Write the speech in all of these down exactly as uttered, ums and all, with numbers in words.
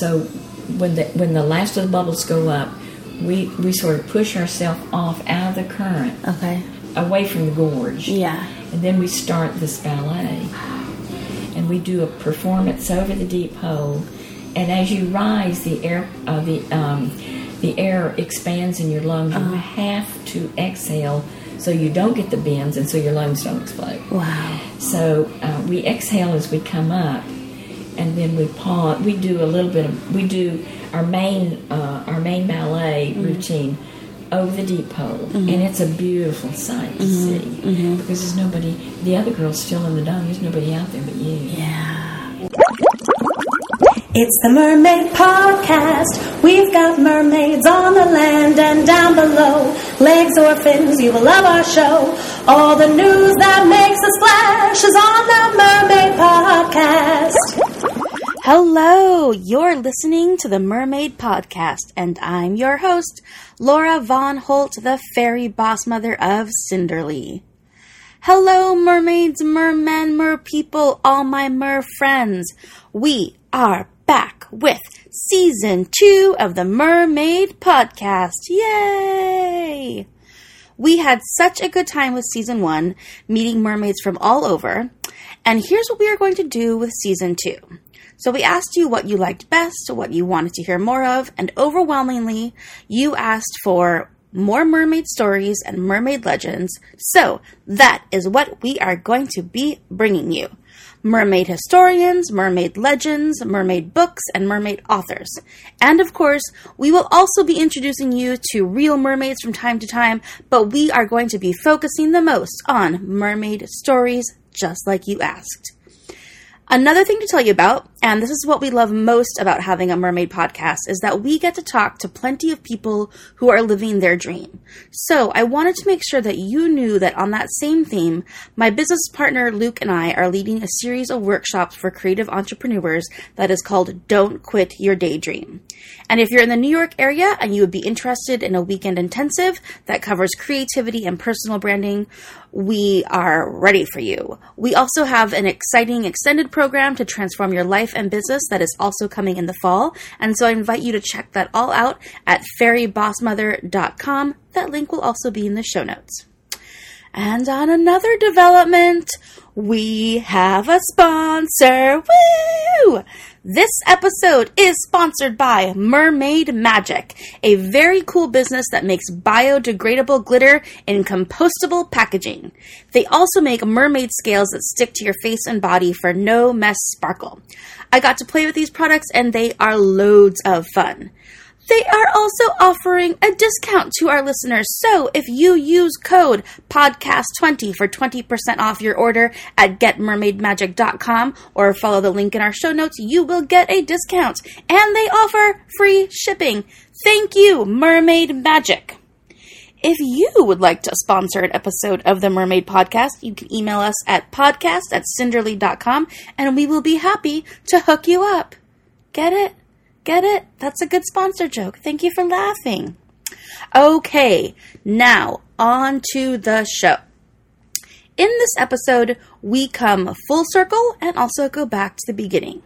So when the when the last of the bubbles go up, we we sort of push ourselves off out of the current, okay, away from the gorge. Yeah, and then we start this ballet, and we do a performance over the deep hole. And as you rise, the air uh, the um, the air expands in your lungs. You uh, have to exhale so you don't get the bends, and so your lungs don't explode. Wow! So uh, we exhale as we come up, and then we pause. We do a little bit of we do our main uh, our main ballet mm-hmm. routine over the deep hole, mm-hmm. and it's a beautiful sight to mm-hmm. see mm-hmm. because there's nobody. The other girl's still in the dome. There's nobody out there but you. Yeah. It's the Mermaid Podcast. We've got mermaids on the land and down below. Legs or fins, you will love our show. All the news that makes a splash is on the Mermaid Podcast. Hello, you're listening to the Mermaid Podcast, and I'm your host, Laura von Holt, the fairy boss mother of Cinderly. Hello, mermaids, mermen, merpeople, all my mer friends. We are back with season two of the Mermaid Podcast. Yay! We had such a good time with season one, meeting mermaids from all over. And here's what we are going to do with season two. So we asked you what you liked best, what you wanted to hear more of, and overwhelmingly, you asked for more mermaid stories and mermaid legends. So that is what we are going to be bringing you. Mermaid historians, mermaid legends, mermaid books, and mermaid authors. And of course, we will also be introducing you to real mermaids from time to time, but we are going to be focusing the most on mermaid stories, just like you asked. Another thing to tell you about, and this is what we love most about having a mermaid podcast, is that we get to talk to plenty of people who are living their dream. So I wanted to make sure that you knew that on that same theme, my business partner Luke and I are leading a series of workshops for creative entrepreneurs that is called Don't Quit Your Daydream. And if you're in the New York area and you would be interested in a weekend intensive that covers creativity and personal branding, we are ready for you. We also have an exciting extended program to transform your life and business that is also coming in the fall. And so I invite you to check that all out at fairy boss mother dot com. That link will also be in the show notes. And on another development, we have a sponsor. Woo! This episode is sponsored by Mermaid Magic, a very cool business that makes biodegradable glitter in compostable packaging. They also make mermaid scales that stick to your face and body for no mess sparkle. I got to play with these products and they are loads of fun. They are also offering a discount to our listeners, so if you use code podcast twenty for twenty percent off your order at get mermaid magic dot com or follow the link in our show notes, you will get a discount, and they offer free shipping. Thank you, Mermaid Magic. If you would like to sponsor an episode of the Mermaid Podcast, you can email us at podcast at cinderly dot com, and we will be happy to hook you up. Get it? Get it? That's a good sponsor joke. Thank you for laughing. Okay, now on to the show. In this episode, we come full circle and also go back to the beginning.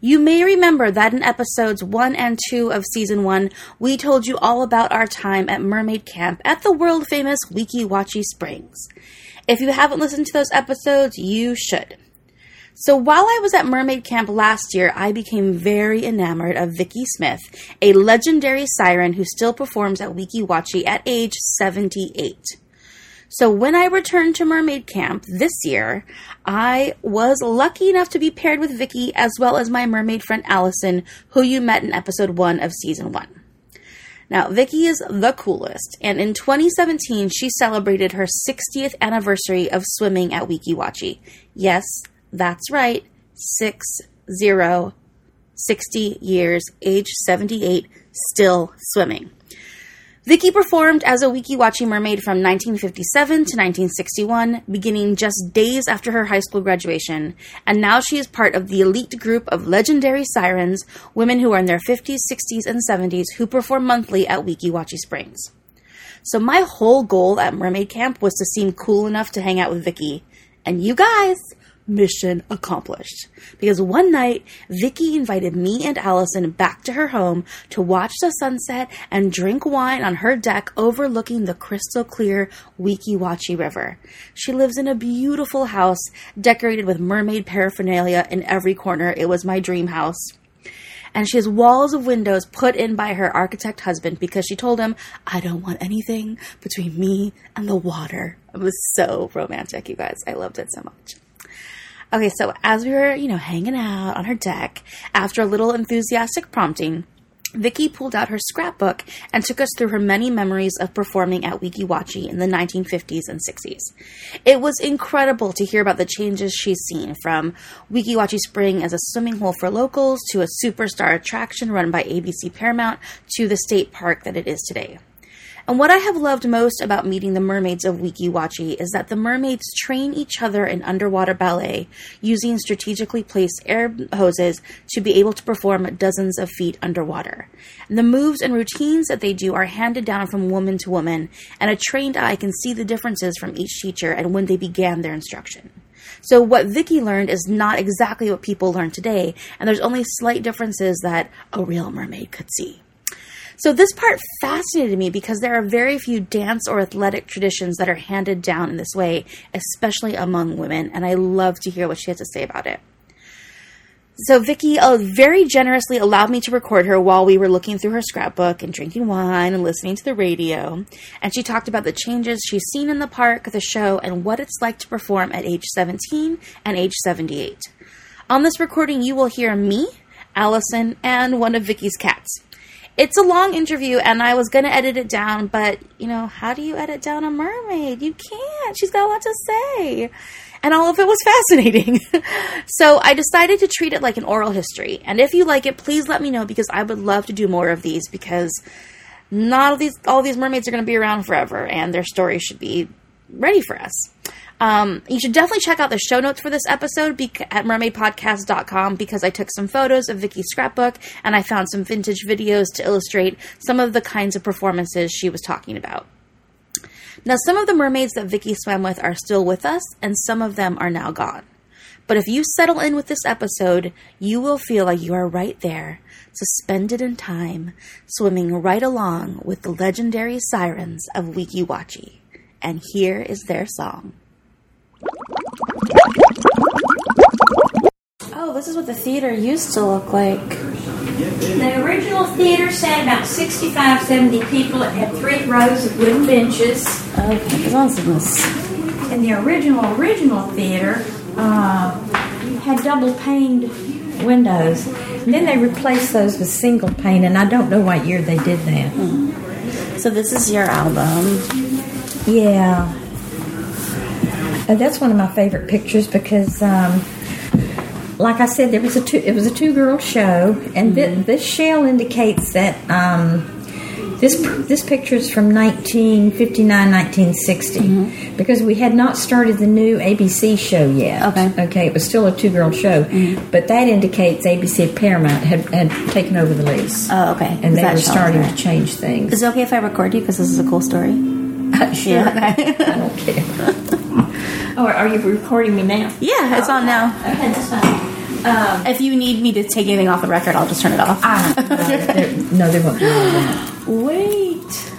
You may remember that in episodes one and two of season one, we told you all about our time at Mermaid Camp at the world-famous Weeki Wachee Springs. If you haven't listened to those episodes, you should. So while I was at Mermaid Camp last year, I became very enamored of Vicki Smith, a legendary siren who still performs at Weeki Wachee at age seventy-eight. So when I returned to Mermaid Camp this year, I was lucky enough to be paired with Vicki as well as my mermaid friend Allison, who you met in episode one of season one. Now, Vicki is the coolest, and in twenty seventeen, she celebrated her sixtieth anniversary of swimming at Weeki Wachee. Yes, that's right, six zero, sixty years, age seventy-eight, still swimming. Vicki performed as a Weeki Wachee mermaid from nineteen fifty-seven to nineteen sixty-one, beginning just days after her high school graduation, and now she is part of the elite group of legendary sirens, women who are in their fifties, sixties, and seventies, who perform monthly at Weeki Wachee Springs. So my whole goal at Mermaid Camp was to seem cool enough to hang out with Vicki, and you guys... mission accomplished. Because one night, Vicki invited me and Allison back to her home to watch the sunset and drink wine on her deck overlooking the crystal clear Weeki Wachee River. She lives in a beautiful house decorated with mermaid paraphernalia in every corner. It was my dream house. And she has walls of windows put in by her architect husband because she told him, I don't want anything between me and the water. It was so romantic, you guys. I loved it so much. Okay, so as we were, you know, hanging out on her deck, after a little enthusiastic prompting, Vicki pulled out her scrapbook and took us through her many memories of performing at Weeki Wachee in the nineteen fifties and sixties. It was incredible to hear about the changes she's seen, from Weeki Wachee Spring as a swimming hole for locals to a superstar attraction run by A B C Paramount to the state park that it is today. And what I have loved most about meeting the mermaids of Weeki Wachee is that the mermaids train each other in underwater ballet using strategically placed air hoses to be able to perform dozens of feet underwater. And the moves and routines that they do are handed down from woman to woman, and a trained eye can see the differences from each teacher and when they began their instruction. So what Vicki learned is not exactly what people learn today, and there's only slight differences that a real mermaid could see. So this part fascinated me because there are very few dance or athletic traditions that are handed down in this way, especially among women, and I love to hear what she has to say about it. So Vicki uh, very generously allowed me to record her while we were looking through her scrapbook and drinking wine and listening to the radio, and she talked about the changes she's seen in the park, the show, and what it's like to perform at age seventeen and age seventy-eight. On this recording, you will hear me, Allison, and one of Vicki's cats. It's a long interview, and I was going to edit it down, but, you know, how do you edit down a mermaid? You can't. She's got a lot to say. And all of it was fascinating. So I decided to treat it like an oral history. And if you like it, please let me know, because I would love to do more of these, because not all these, all these mermaids are going to be around forever, and their stories should be ready for us. Um, you should definitely check out the show notes for this episode be- at mermaid podcast dot com, because I took some photos of Vicki's scrapbook and I found some vintage videos to illustrate some of the kinds of performances she was talking about. Now, some of the mermaids that Vicki swam with are still with us, and some of them are now gone. But if you settle in with this episode, you will feel like you are right there, suspended in time, swimming right along with the legendary sirens of Weeki Wachee. And here is their song. Oh, this is what the theater used to look like. The original theater sat about sixty-five, seventy people. It had three rows of wooden benches. Okay, awesomeness. And the original, original theater uh, had double paned windows. And then they replaced those with single pane, and I don't know what year they did that. Mm. So this is your album. Yeah. Uh, that's one of my favorite pictures because, um, like I said, there was a two, it was a two-girl show, and th- mm-hmm. this shell indicates that um, this this picture is from nineteen fifty-nine, nineteen sixty, mm-hmm. because we had not started the new A B C show yet. Okay. Okay, it was still a two-girl show, mm-hmm. but that indicates A B C Paramount had, had taken over the lease. Oh, okay. And they were starting to change things. Is it okay if I record you, because this is a cool story? Uh, sure. Yeah, okay. I don't care. Oh, are you recording me now? Yeah, it's oh, on now. Okay, that's fine. Um, if you need me to take anything off the record, I'll just turn it off. Uh, no, there, no, there won't be that. Wait.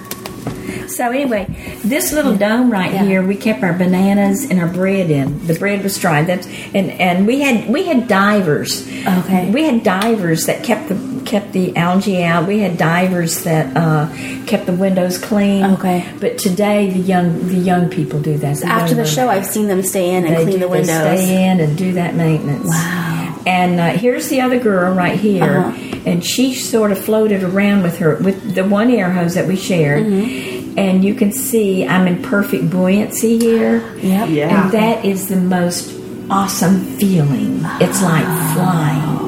So anyway, this little dome right yeah. here, we kept our bananas and our bread in. The bread was dry. That's and and we had we had divers. Okay. We had divers that kept the. kept the algae out. We had divers that uh, kept the windows clean. Okay. But today the young the young people do that. The After the show, I've seen them stay in and they clean do, the windows. They stay in and do that maintenance. Wow. And uh, here's the other girl right here, uh-huh. and she sort of floated around with her with the one air hose that we shared. Mm-hmm. And you can see I'm in perfect buoyancy here. Yep. Yeah. And that is the most awesome feeling. It's like flying.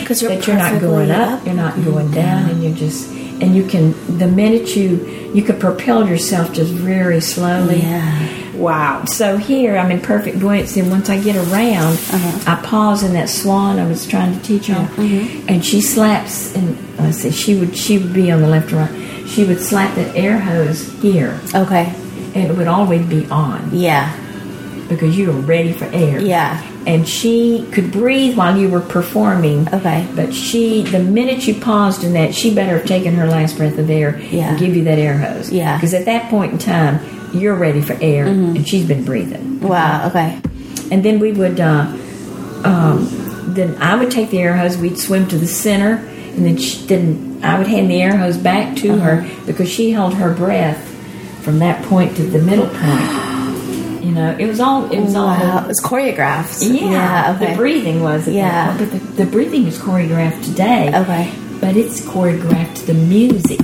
Because you're, you're not going up, up, you're not going down, yeah. and you're just, and you can, the minute you, you can propel yourself just very slowly. Yeah. Wow. So here, I'm in perfect buoyancy, and once I get around, uh-huh. I pause in that swan I was trying to teach her, uh-huh. and she slaps, and let's see, she would, she would be on the left or right, she would slap that air hose here. Okay. And it would always be on. Yeah. Because you were ready for air. Yeah. and she could breathe while you were performing. Okay. But she, the minute you paused in that, she better have taken her last breath of air yeah. and give you that air hose. Yeah. Because at that point in time, you're ready for air, mm-hmm. and she's been breathing. Wow, okay. And then we would, uh, um, then I would take the air hose, we'd swim to the center, and then, she, then I would hand the air hose back to uh-huh. her because she held her breath from that point to the middle point. You know, it was all, it was wow. all. The, it was choreographed. Yeah, yeah okay. The breathing was. At yeah. That point, but the, the breathing is choreographed today. Okay. But it's choreographed to the music.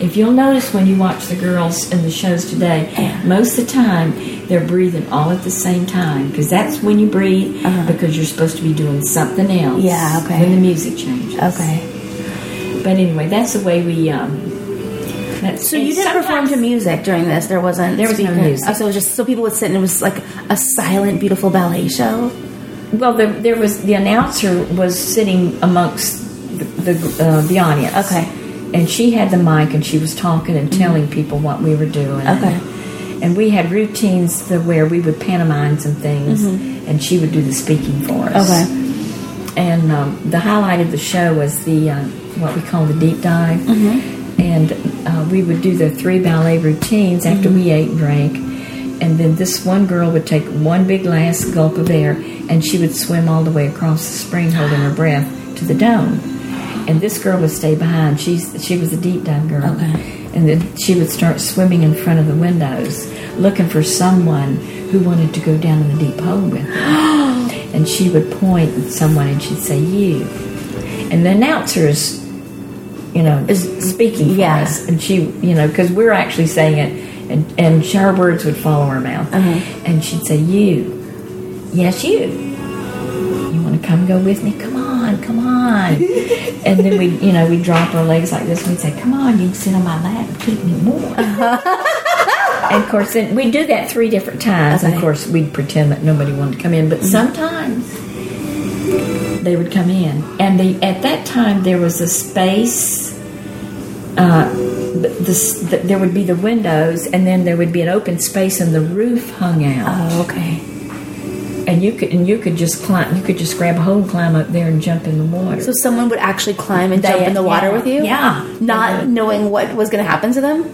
If you'll notice when you watch the girls in the shows today, yeah. most of the time they're breathing all at the same time because that's when you breathe uh-huh. because you're supposed to be doing something else. Yeah, okay. When the music changes. Okay. But anyway, that's the way we. Um, that's, so you didn't perform to music during this. There wasn't. There was no music. Oh, so it was just so people would sit and it was like a silent, beautiful ballet show. Well, there, there was the announcer was sitting amongst the the, uh, the audience. Okay. And she had the mic, and she was talking and telling people what we were doing. Okay. And we had routines where we would pantomime some things, mm-hmm. and she would do the speaking for us. Okay. And um, the highlight of the show was the uh, what we call the deep dive. Mm-hmm. And uh, we would do the three ballet routines after mm-hmm. we ate and drank. And then this one girl would take one big last gulp of air, and she would swim all the way across the spring holding her breath to the dome. And this girl would stay behind. She's, she was a deep dive girl. Okay. And then she would start swimming in front of the windows, looking for someone who wanted to go down in the deep hole with her. And she would point at someone, and she'd say, you. And the announcer is, you know, is speaking for yeah. us. And she, you know, because we're actually saying it, and, and her words would follow her mouth. Uh-huh. And she'd say, you. Yes, you. You want to come go with me? Come on. Come on. And then we, you know, we drop our legs like this and we'd say, come on, you can sit on my lap and keep me warm. Uh-huh. And of course, then we'd do that three different times. Okay. Of course, we'd pretend that nobody wanted to come in, but mm-hmm. sometimes they would come in. And the, at that time, there was a space, uh, the, the, there would be the windows, and then there would be an open space, and the roof hung out. Oh, okay. And you could and you could just climb. You could just grab a hole and climb up there and jump in the water. So someone would actually climb and they, jump in the water yeah, with you? Yeah. Not mm-hmm. knowing what was going to happen to them?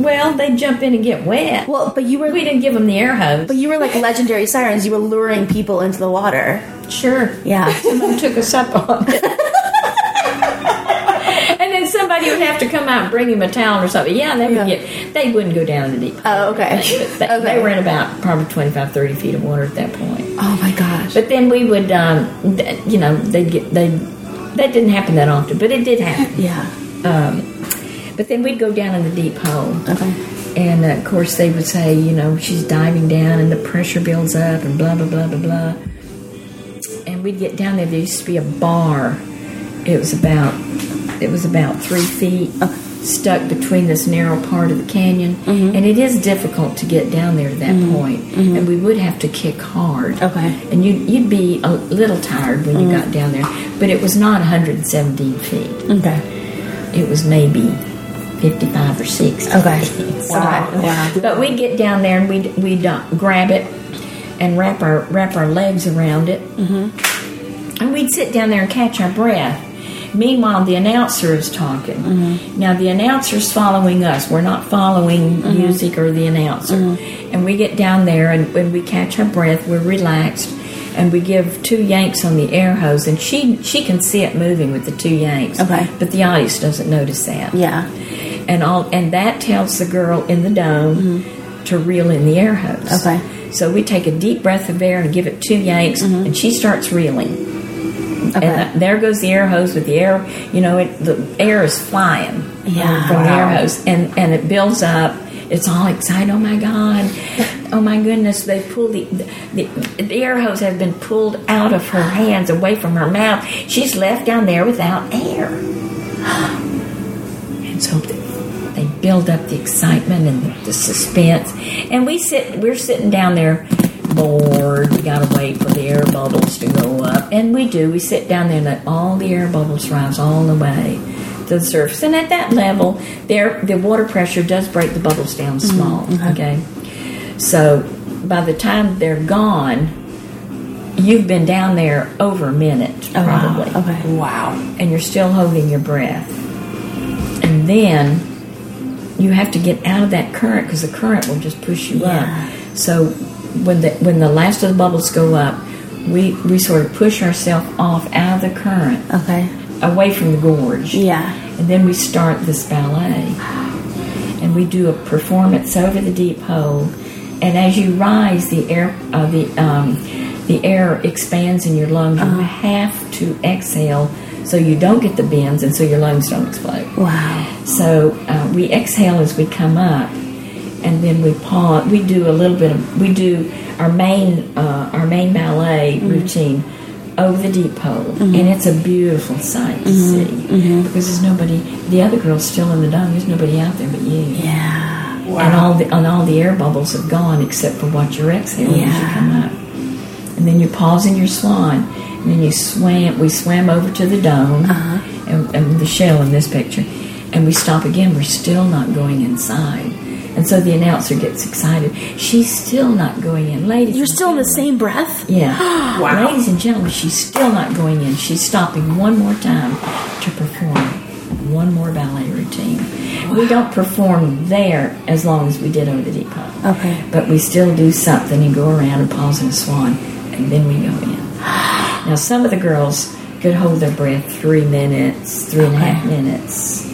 Well, they'd jump in and get wet. Well, but you were... We didn't give them the air hose. But you were like legendary sirens. You were luring people into the water. Sure. Yeah. Someone took us up on it. And then somebody would have to come out and bring him a towel or something. Yeah, they, would yeah. Get, they wouldn't go down in the deep. Oh, okay. They, okay. They were in about probably twenty-five, thirty feet of water at that point. Oh my gosh! But then we would, um, th- you know, they get they. That didn't happen that often, but it did happen. Yeah. Um, but then we'd go down in the deep hole. Okay. And uh, of course they would say, you know, she's diving down, and the pressure builds up, and blah blah blah blah blah. And we'd get down there. There used to be a bar. It was about it was about three feet uh, stuck between this narrow part of the canyon, mm-hmm. and it is difficult to get down there to that mm-hmm. point. Mm-hmm. And we would have to kick hard. Okay. And you'd, you'd be a little tired when mm-hmm. you got down there, but it was not one hundred seventeen feet. Okay. It was maybe fifty-five or sixty. Okay. Feet. Wow. Okay. Wow. But we'd get down there and we'd we'd uh, grab it and wrap our wrap our legs around it, mm-hmm. and we'd sit down there and catch our breath. Meanwhile, the announcer is talking. Mm-hmm. Now, the announcer's following us. We're not following mm-hmm. music or the announcer. Mm-hmm. And we get down there, and when we catch our breath, we're relaxed, and we give two yanks on the air hose, and she she can see it moving with the two yanks. Okay. But the audience doesn't notice that. Yeah. And all and that tells the girl in the dome mm-hmm. to reel in the air hose. Okay. So we take a deep breath of air and give it two yanks, mm-hmm. and she starts reeling. Okay. And there goes the air hose with the air, you know, it, the air is flying yeah. from wow. the air hose. And, and it builds up. It's all excited. Oh, my God. Oh, my goodness. They pulled the, the, the air hose has been pulled out of her hands, away from her mouth. She's left down there without air. And so they build up the excitement and the, the suspense. And we sit, we're sitting down there. Bored, we gotta wait for the air bubbles to go up, and we do. We sit down there and let all the air bubbles rise all the way to the surface. And at that level, there the water pressure does break the bubbles down small. Mm-hmm. Okay, so by the time they're gone, you've been down there over a minute, oh, probably. Wow. Okay. Wow. And you're still holding your breath. And then you have to get out of that current because the current will just push you yeah. up. So when the when the last of the bubbles go up, we, we sort of push ourselves off out of the current. Okay. Away from the gorge. Yeah. And then we start this ballet. And we do a performance over the deep hole. And as you rise, the air uh, the um, the air expands in your lungs. Uh-huh. You have to exhale so you don't get the bends and so your lungs don't explode. Wow. So uh, we exhale as we come up. And then we pause. We do a little bit of, we do our main uh, our main ballet mm-hmm. routine over the deep hole. Mm-hmm. And it's a beautiful sight to mm-hmm. see. Mm-hmm. Because there's nobody, the other girl's still in the dome. There's nobody out there but you. Yeah. Wow. And all the, and all the air bubbles have gone except for what you're exhaling yeah. as you come up. And then you pause in your swan. And then you swam, we swam over to the dome uh-huh. and, and the shell in this picture. And we stop again. We're still not going inside. And so the announcer gets excited. She's still not going in. Ladies You're still in the same breath? Yeah. Wow. Ladies and gentlemen, she's still not going in. She's stopping one more time to perform one more ballet routine. Wow. We don't perform there as long as we did over the deep hole. Okay. But we still do something and go around and pause in a swan, and then we go in. Now, some of the girls could hold their breath three minutes, three and a half minutes,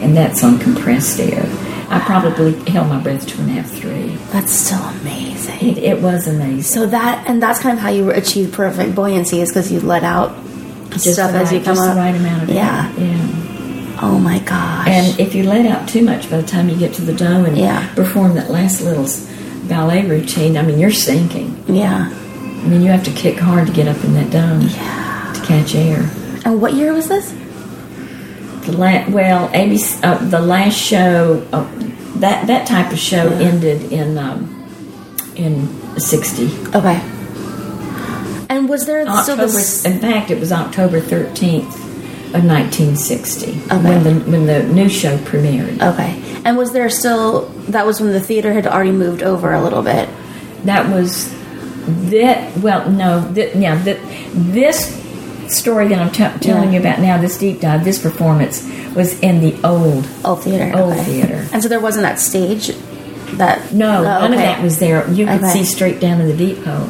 and that's on compressed air. I probably held my breath two and a half, three. That's still amazing. It, it was amazing. So that, and that's kind of how you achieve perfect buoyancy, is because you let out just stuff right, as you come just up. Just the right amount of yeah. air. Yeah. Oh my gosh. And if you let out too much, by the time you get to the dome and yeah. perform that last little ballet routine, I mean, you're sinking. Yeah. I mean, you have to kick hard to get up in that dome yeah. to catch air. And what year was this? The la- well, A B C, uh, the last show, uh, that that type of show yeah. ended in um, in sixty. Okay. And was there October, still this? In fact, it was October thirteenth of nineteen sixty okay. when the when the new show premiered. Okay. And was there still? That was when the theater had already moved over a little bit. That was that. Well, no. That, yeah. That this. Story that I'm t- telling yeah. you about now, this deep dive, this performance was in the old old theater, old okay. theater, and so there wasn't that stage. That no, oh, none okay. of that was there. You could okay. see straight down in the deep hole.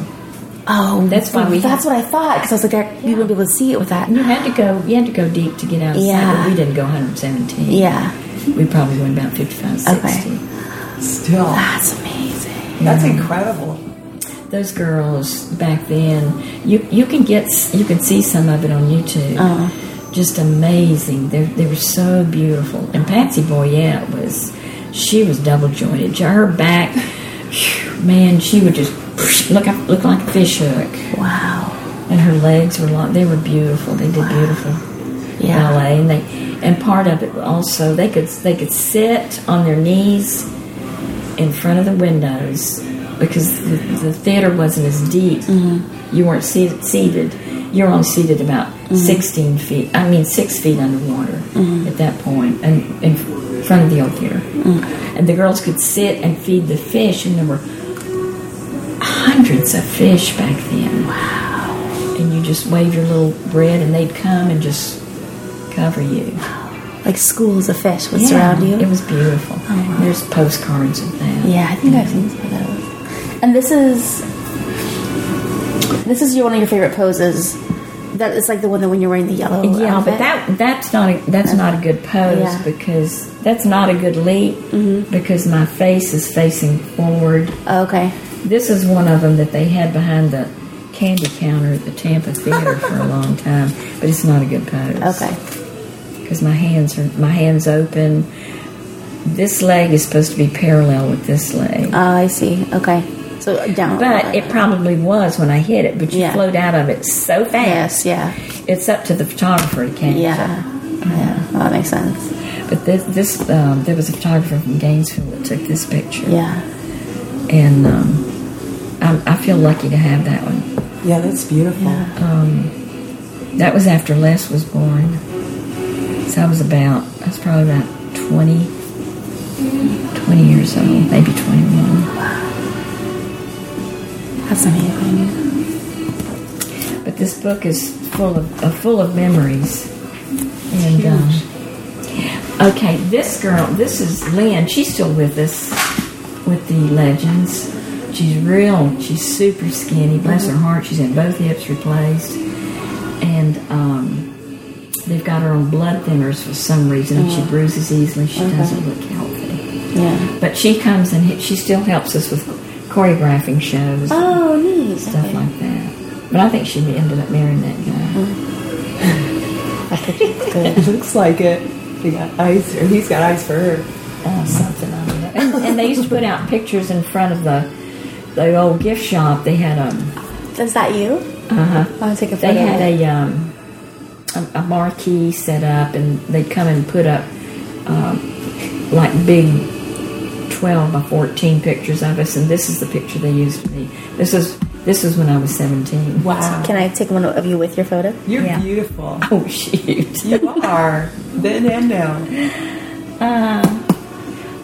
Oh, that's why we. That's had, what I thought, because I was like, yeah. you wouldn't be able to see it with that. You had to go. You had to go deep to get outside. Yeah. But we didn't go one hundred seventeen. Yeah, we probably went about fifty-five, sixty. Okay. Still, that's amazing. Yeah. That's incredible. Those girls back then, you you can get you can see some of it on YouTube. Uh-huh. Just amazing. They they were so beautiful. And Patsy Boyette was, she was double jointed. Her back, man, she would just look up, look like a fish hook. Wow. And her legs were long. They were beautiful. They did wow. beautiful yeah. ballet. And they and part of it also they could they could sit on their knees in front of the windows. Because the, the theater wasn't as deep. Mm-hmm. You weren't seated. seated. You were only seated about mm-hmm. sixteen feet. I mean, six feet underwater mm-hmm. at that point, and in front of the old theater. Mm-hmm. And the girls could sit and feed the fish, and there were hundreds of fish back then. Wow. And you just wave your little bread, and they'd come and just cover you. Like schools of fish would yeah, surround you. It was beautiful. Oh, wow. There's postcards of that. Yeah, I think mm-hmm. I've seen some of those. And this is this is your, one of your favorite poses. That it's like the one that when you're wearing the yellow. Yeah, outfit. But that that's not a, that's okay. not a good pose yeah. because that's not a good leap mm-hmm. because my face is facing forward. Oh, okay. This is one of them that they had behind the candy counter at the Tampa Theater for a long time, but it's not a good pose. Okay. Because my hands are my hands open. This leg is supposed to be parallel with this leg. Oh, I see. Okay. So down, but it probably was when I hit it, but you yeah. float out of it so fast. Yes, yeah. It's up to the photographer to catch it. Yeah. Mm-hmm. Yeah. Well, that makes sense. But this, this um, there was a photographer from Gainesville that took this picture. Yeah. And um, I, I feel lucky to have that one. Yeah, that's beautiful. Yeah. Um, that was after Les was born. So I was about, I was probably about twenty, twenty years old, maybe twenty-one. Wow. That's amazing. But this book is full of uh, full of memories. And huge. Um, okay, this girl, this is Lynn. She's still with us with the legends. She's real. She's super skinny. Bless her heart. She's had both hips replaced, and um, they've got her on blood thinners for some reason. Yeah. She bruises easily. She okay. doesn't look healthy. Yeah. But she comes and she still helps us with choreographing shows. Oh, neat. Stuff okay. like that. But I think she ended up marrying that guy. Mm. I think it's good. It looks like it. He got eyes, or he's got eyes for her. Um, Something like that. And, and they used to put out pictures in front of the the old gift shop. They had a... Is that you? Uh-huh. I'll take a photo. They had a, um, a, a marquee set up, and they'd come and put up uh, like big twelve by fourteen pictures of us, and this is the picture they used to me. This is this was when I was seventeen. Wow. Can I take one of you with your photo? You're yeah. beautiful. Oh, shoot. You are. Then and now. Uh,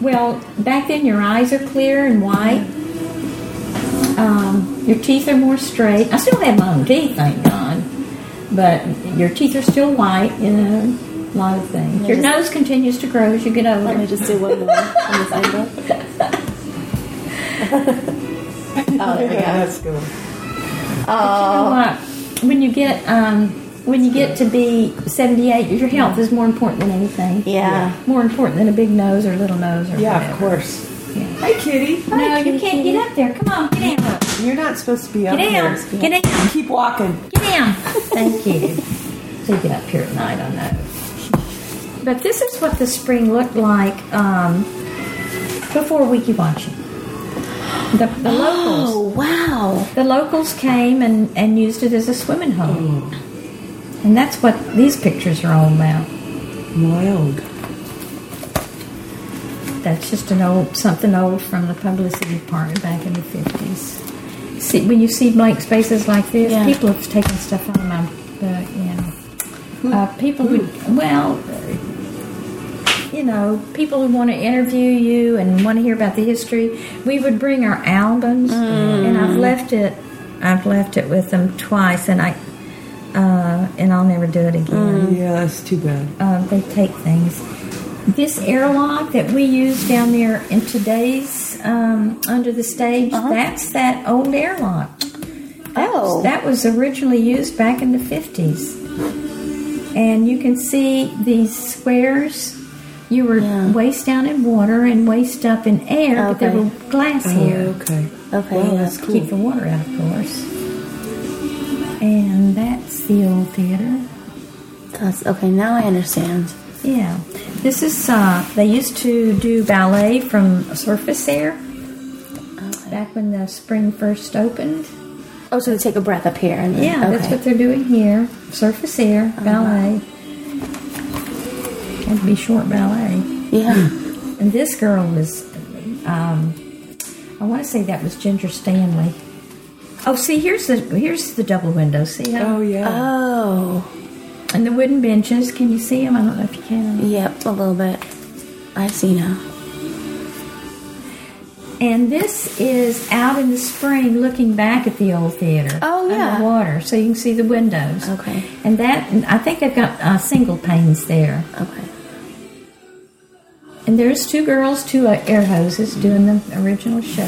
well, back then your eyes are clear and white. Um, your teeth are more straight. I still have my own teeth, thank God. But your teeth are still white, you know, a lot of things. Your nose continues to grow as you get older. Let me just do one more on this angle. Oh, there we go. That's cool. Oh. But you know what? When you get, um, when you get to be seventy-eight, your health is more important than anything. Yeah. yeah. More important than a big nose or little nose or yeah, whatever. Of course. Yeah. Hi, kitty. Hi, no, kitty, you can't kitty. Get up there. Come on, get down. You're not supposed to be up get down. There. Get down. Keep walking. Get down. Thank you. So you get up here at night, I know. But this is what the spring looked like um, before Weeki Wachee. The, the oh, locals. Oh, wow. The locals came and, and used it as a swimming hole. Oh. And that's what these pictures are all about. Wild. That's just an old something old from the publicity department back in the fifties. See, when you see blank spaces like this, yeah. people have taken stuff out of my book. You know, uh, people who well, you know, people who want to interview you and want to hear about the history. We would bring our albums, mm. and I've left it. I've left it with them twice, and I uh, and I'll never do it again. Mm, yeah, that's too bad. Uh, they take things. This airlock that we use down there in today's um, under the stage, uh-huh. that's that old airlock. That oh. Was, that was originally used back in the fifties. And you can see these squares. You were yeah. waist down in water and waist up in air, okay. but there were glass oh, here. Okay. Okay. Well, that's cool. Keep the water out, of course. And that's the old theater. That's okay, now I understand. Yeah. This is, uh, they used to do ballet from surface air okay. back when the spring first opened. Oh, so they take a breath up here. And then, yeah, okay. that's what they're doing here. Surface air, oh, ballet. Wow. That'd be short ballet. Yeah. And this girl was, um, I want to say that was Ginger Stanley. Oh, see, here's the here's the double window. See how? Oh, yeah. Oh. And the wooden benches, can you see them? I don't know if you can. Yep, a little bit. I see now. And this is out in the spring looking back at the old theater. Oh, yeah. Under water, so you can see the windows. Okay. And that, I think they've got uh, single panes there. Okay. And there's two girls, two uh, air hoses doing the original show.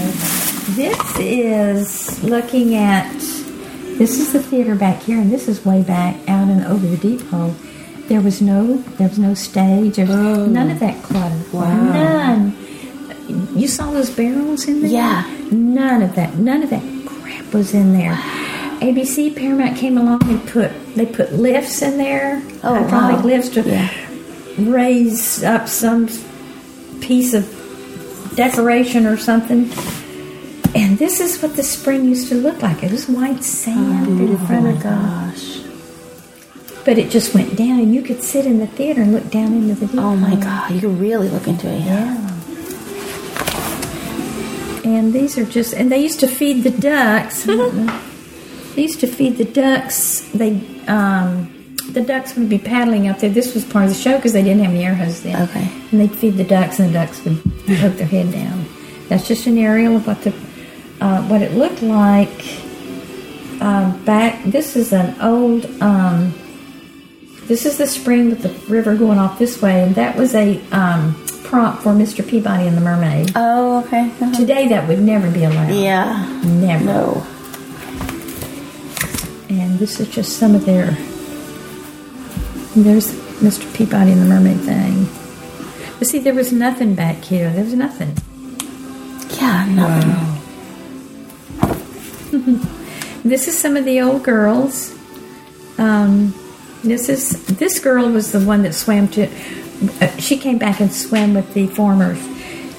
This is looking at... This is the theater back here, and this is way back out and over the deep hole. There was no, there was no stage. There was oh. none of that clutter. Wow. None. You saw those barrels in there? Yeah. None of that. None of that crap was in there. Wow. A B C Paramount came along and put they put lifts in there. Oh, hydraulic wow. lifts to yeah. raise up some piece of decoration or something. And this is what the spring used to look like. It was white sand oh, in front of gosh. But it just went down, and you could sit in the theater and look down into the deep. Oh, my God. You could really look into it. Yeah. And these are just... And they used to feed the ducks. They used to feed the ducks. They um, The ducks would be paddling up there. This was part of the show because they didn't have any air hose then. Okay. And they'd feed the ducks, and the ducks would poke their head down. That's just an aerial of what the... Uh, what it looked like um, back. This is an old. Um, this is the spring with the river going off this way, and that was a um, prompt for Mister Peabody and the Mermaid. Oh, okay. Uh-huh. Today that would never be allowed. Yeah. Never. No. And this is just some of their. There's Mister Peabody and the Mermaid thing. But see, there was nothing back here. There was nothing. Yeah, nothing. Wow. This is some of the old girls. Um, this is this girl was the one that swam to. Uh, she came back and swam with the farmers,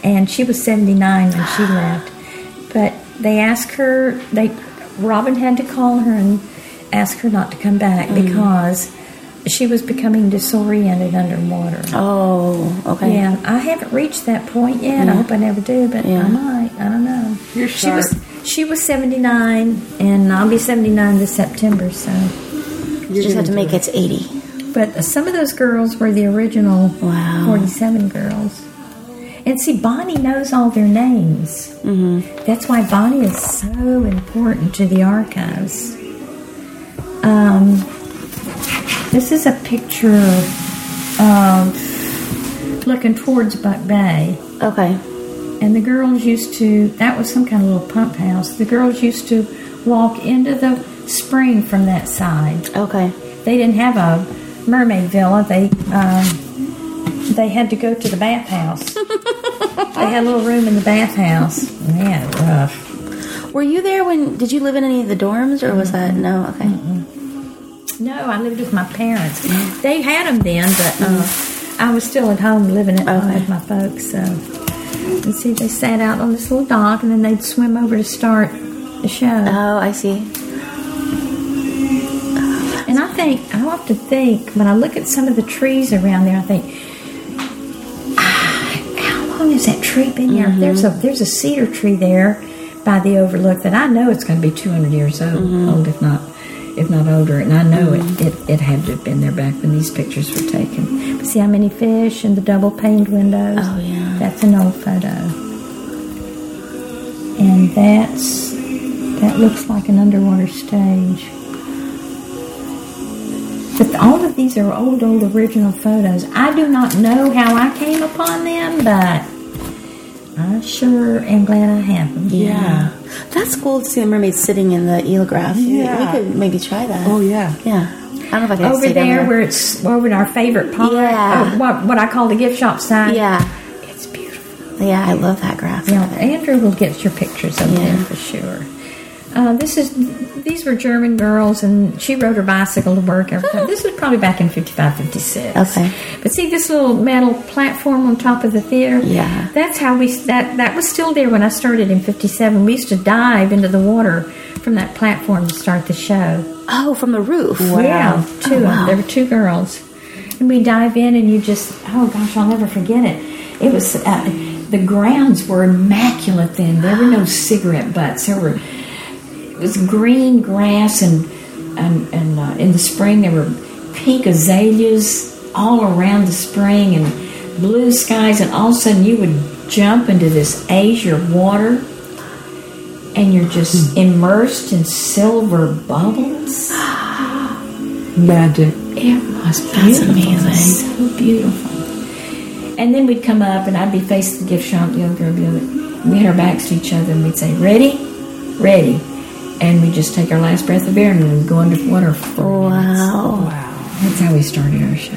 and she was seventy-nine when she left. But they asked her. They Robin had to call her and ask her not to come back mm. because. She was becoming disoriented underwater. Oh, okay. Yeah, I haven't reached that point yet. Yeah. I hope I never do, but yeah. I might. I don't know. You're she sharp. was she was seventy-nine, and I'll be seventy-nine this September. So you just have to make it to eighty. But some of those girls were the original wow. forty-seven girls, and see, Bonnie knows all their names. Mm-hmm. That's why Bonnie is so important to the archives. Um. This is a picture of um, looking towards Buck Bay. Okay. And the girls used to, that was some kind of little pump house. The girls used to walk into the spring from that side. Okay. They didn't have a mermaid villa. They um, they had to go to the bathhouse. They had a little room in the bathhouse. Man, rough. Were you there when, did you live in any of the dorms or was mm-hmm. that, no? Okay. Mm-hmm. No, I lived with my parents. They had them then, but uh, I was still at home living at home okay. with my folks. So, and see, they sat out on this little dock, and then they'd swim over to start the show. Oh, I see. And I think I often think when I look at some of the trees around there, I think, ah, how long has that tree been here? Mm-hmm. There's a there's a cedar tree there by the overlook that I know it's going to be two hundred years old, mm-hmm. old if not. if not older, and I know it, it, it had to have been there back when these pictures were taken. But see how many fish and the double-paned windows? Oh, yeah. That's an old photo. And that's, that looks like an underwater stage. But the, all of these are old, old original photos. I do not know how I came upon them, but... I sure am glad I have them. Yeah. yeah. That's cool to see a mermaid sitting in the eelograph. Yeah. We could maybe try that. Oh, yeah. Yeah. I don't know if I can Over there, there where it's over in our favorite pond. Yeah. What, what I call the gift shop sign. Yeah. It's beautiful. Yeah, I love that graph. Yeah. Andrew will get your pictures up yeah. there for sure. Uh, this is These were German girls, and she rode her bicycle to work every time. This was probably back in fifty-five, fifty-six. Okay. But see this little metal platform on top of the theater? Yeah. That's how we, that, that was still there when I started in fifty-seven. We used to dive into the water from that platform to start the show. Oh, from the roof? Wow. Yeah, two. Oh, wow. There were two girls. And we dive in, and you just, oh, gosh, I'll never forget it. It was, uh, the grounds were immaculate then. There were no cigarette butts. There were... It was green grass, and and, and uh, in the spring there were pink azaleas all around the spring and blue skies, and all of a sudden you would jump into this azure water, and you're just immersed in silver bubbles. Magic. It was beautiful. That's amazing. So beautiful. And then we'd come up, and I'd be facing the gift shop. The other girl would be like, we had our backs to each other, and we'd say, ready? Ready. And we just take our last breath of air and we go underwater for wow. minutes. Wow. That's how we started our show.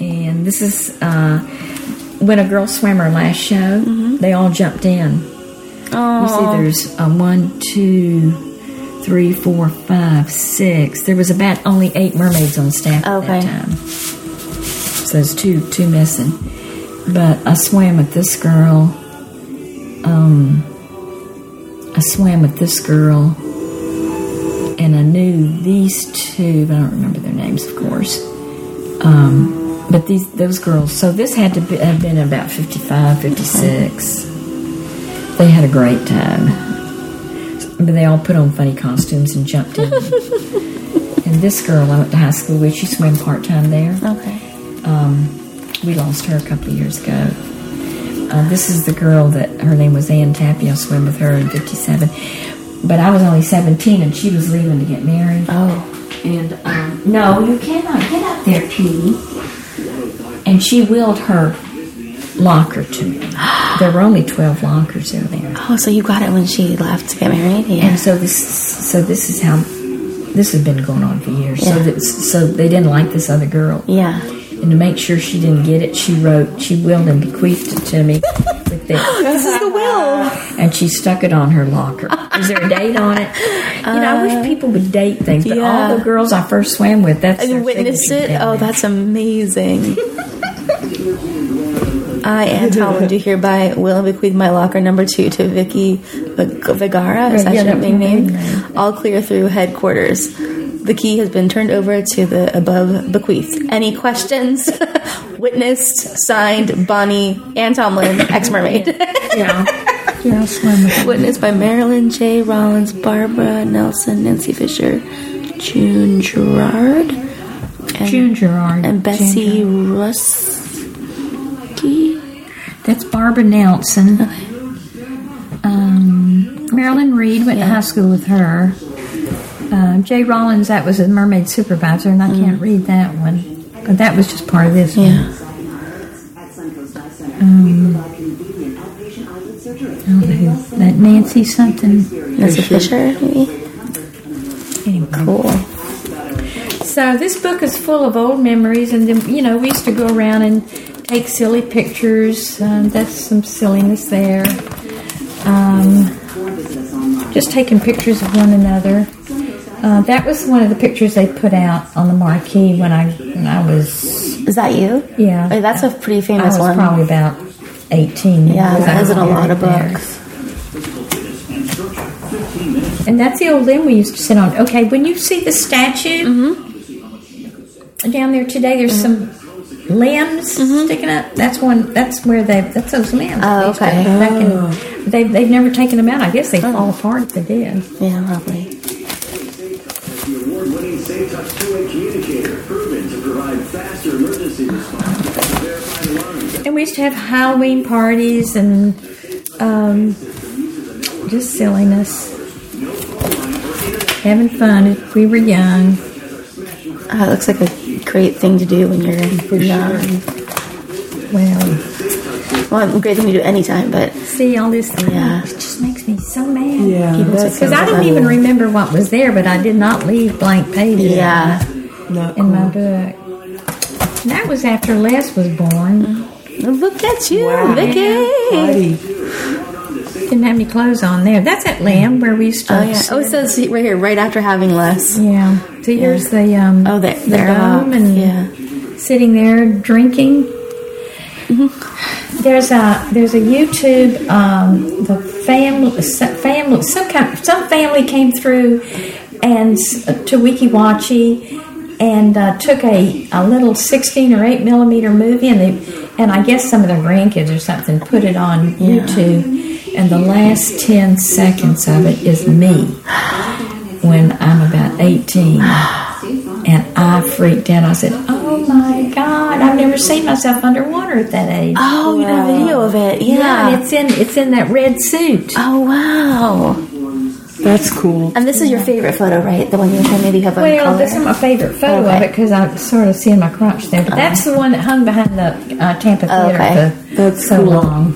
And this is uh, when a girl swam her last show, mm-hmm. they all jumped in. Oh. You see, there's uh, one, two, three, four, five, six. There was about only eight mermaids on staff okay. at that time. So there's two, two missing. But I swam with this girl. Um, I swam with this girl, and I knew these two, but I don't remember their names, of course. Um, but these, those girls, so this had to be, have been about fifty-five, fifty-six. They had a great time. But they all put on funny costumes and jumped in. And this girl I went to high school with, she swam part-time there. Okay. Um, we lost her a couple of years ago. Uh, this is the girl that, her name was Ann Tappy. I swam with her in fifty-seven. But I was only seventeen, and she was leaving to get married. Oh. And, um, no, you cannot. Get up there, Petey. And she willed her locker to me. There were only twelve lockers in there. Oh, so you got it when she left to get married? Yeah. And so this, so this is how, this has been going on for years. Yeah. So that, so they didn't like this other girl. Yeah. And to make sure she didn't get it, she wrote, she willed and bequeathed it to me. With this. This is the will. And she stuck it on her locker. Is there a date on it? Uh, you know, I wish people would date things, but yeah. all the girls I first swam with, that's and witnessed it? Oh, there. That's amazing. I, Ann Tomlin, do hereby will and bequeath my locker number two to Vicki Vigara, is that yeah, your name? name? All clear through headquarters. The key has been turned over to the above bequeathed. Any questions? Witnessed, signed, Bonnie, Ann Tomlin, ex-mermaid. yeah. yeah. Witnessed by Marilyn J. Rollins, Barbara Nelson, Nancy Fisher, June Gerard. And, June Gerard. And Bessie Ruski. That's Barbara Nelson. Okay. Um, Marilyn Reed went yeah. to high school with her. Uh, Jay Rollins, that was a mermaid supervisor, and I mm. can't read that one. But that was just part of this yeah. one. Um, oh, that Nancy something. Nancy Fisher, maybe? Anyway. Cool. So this book is full of old memories, and then, you know, we used to go around and take silly pictures. Um, that's some silliness there. Um, just taking pictures of one another. Uh, that was one of the pictures they put out on the marquee when I when I was. Is that you? Yeah. Oh, that's a pretty famous one. I was one. probably about eighteen. Yeah, that was in a lot of books. And that's the old limb we used to sit on. Okay, when you see the statue mm-hmm. down there today, there's mm-hmm. some limbs mm-hmm. sticking up. That's one. That's where they. That's those limbs. Oh, okay. Oh. They they've never taken them out. I guess they oh. fall apart if they did. Yeah, probably. The award-winning Safe Touch two-way communicator, proven to provide faster emergency response. And we used to have Halloween parties and um, just silliness, having fun if we were young. Oh, it looks like a great thing to do when you're in young. Well, well, great thing to do anytime, but see all this. Yeah, it just makes me so mad. Yeah, because I don't even remember what was there, but I did not leave blank pages. Yeah, not in cool. my book. And that was after Les was born. Look at you, wow. Vicki. Didn't have any clothes on there. That's at Lamb where we used to. Oh, yeah. oh it says right here, right after having Les. Yeah. So yeah. here's the um. Oh, the, the home and yeah. sitting there drinking. Mm-hmm. There's a there's a YouTube um the family family some kind some family came through and uh, to Weeki Wachee and uh, took a, a little sixteen or eight millimeter movie and they and I guess some of their grandkids or something put it on yeah. YouTube. And the last ten seconds of it is me when I'm about eighteen. And I freaked out. I said, oh, my God. I've never seen myself underwater at that age. Oh, wow. You got a video of it. Yeah. yeah and it's in, it's in that red suit. Oh, wow. That's cool. And this is your favorite photo, right? The one you said maybe you have on well, color? This is my favorite photo okay. of it because I'm sort of seeing my crotch there. But oh. that's the one that hung behind the uh, Tampa Theater okay. for that's so cool. long.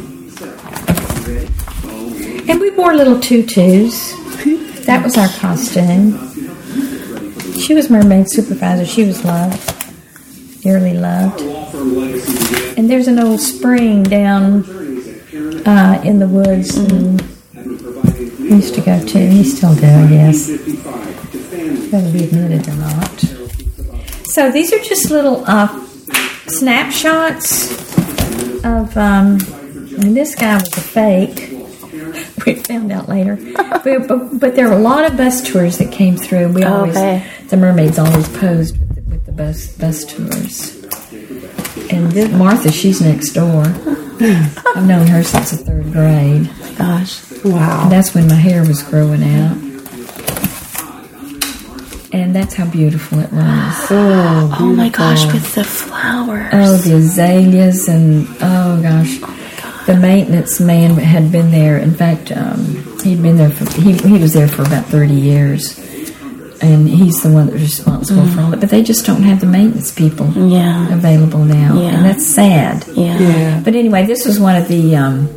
And we wore little tutus. That was our costume. She was mermaid supervisor. She was loved. Dearly loved. And there's an old spring down uh, in the woods. And we used to go to. We still do, I guess. Whether we admitted or not. So these are just little uh, snapshots of... Um, and this guy was a fake. We found out later. but, but, but there were a lot of bus tours that came through. We always, okay. the mermaids always posed with the, with the bus bus tours. And this, Martha, she's next door. I've known her since the third grade. Gosh. Wow. And that's when my hair was growing out. And that's how beautiful it was. Oh, beautiful. Oh my gosh, with the flowers. Oh, the azaleas and, oh gosh. the maintenance man had been there. In fact, um, he'd been there. For, he he was there for about thirty years, and he's the one that's responsible mm. for all it. But they just don't have the maintenance people yeah. available now, yeah. and that's sad. Yeah. yeah. But anyway, this was one of the. Um,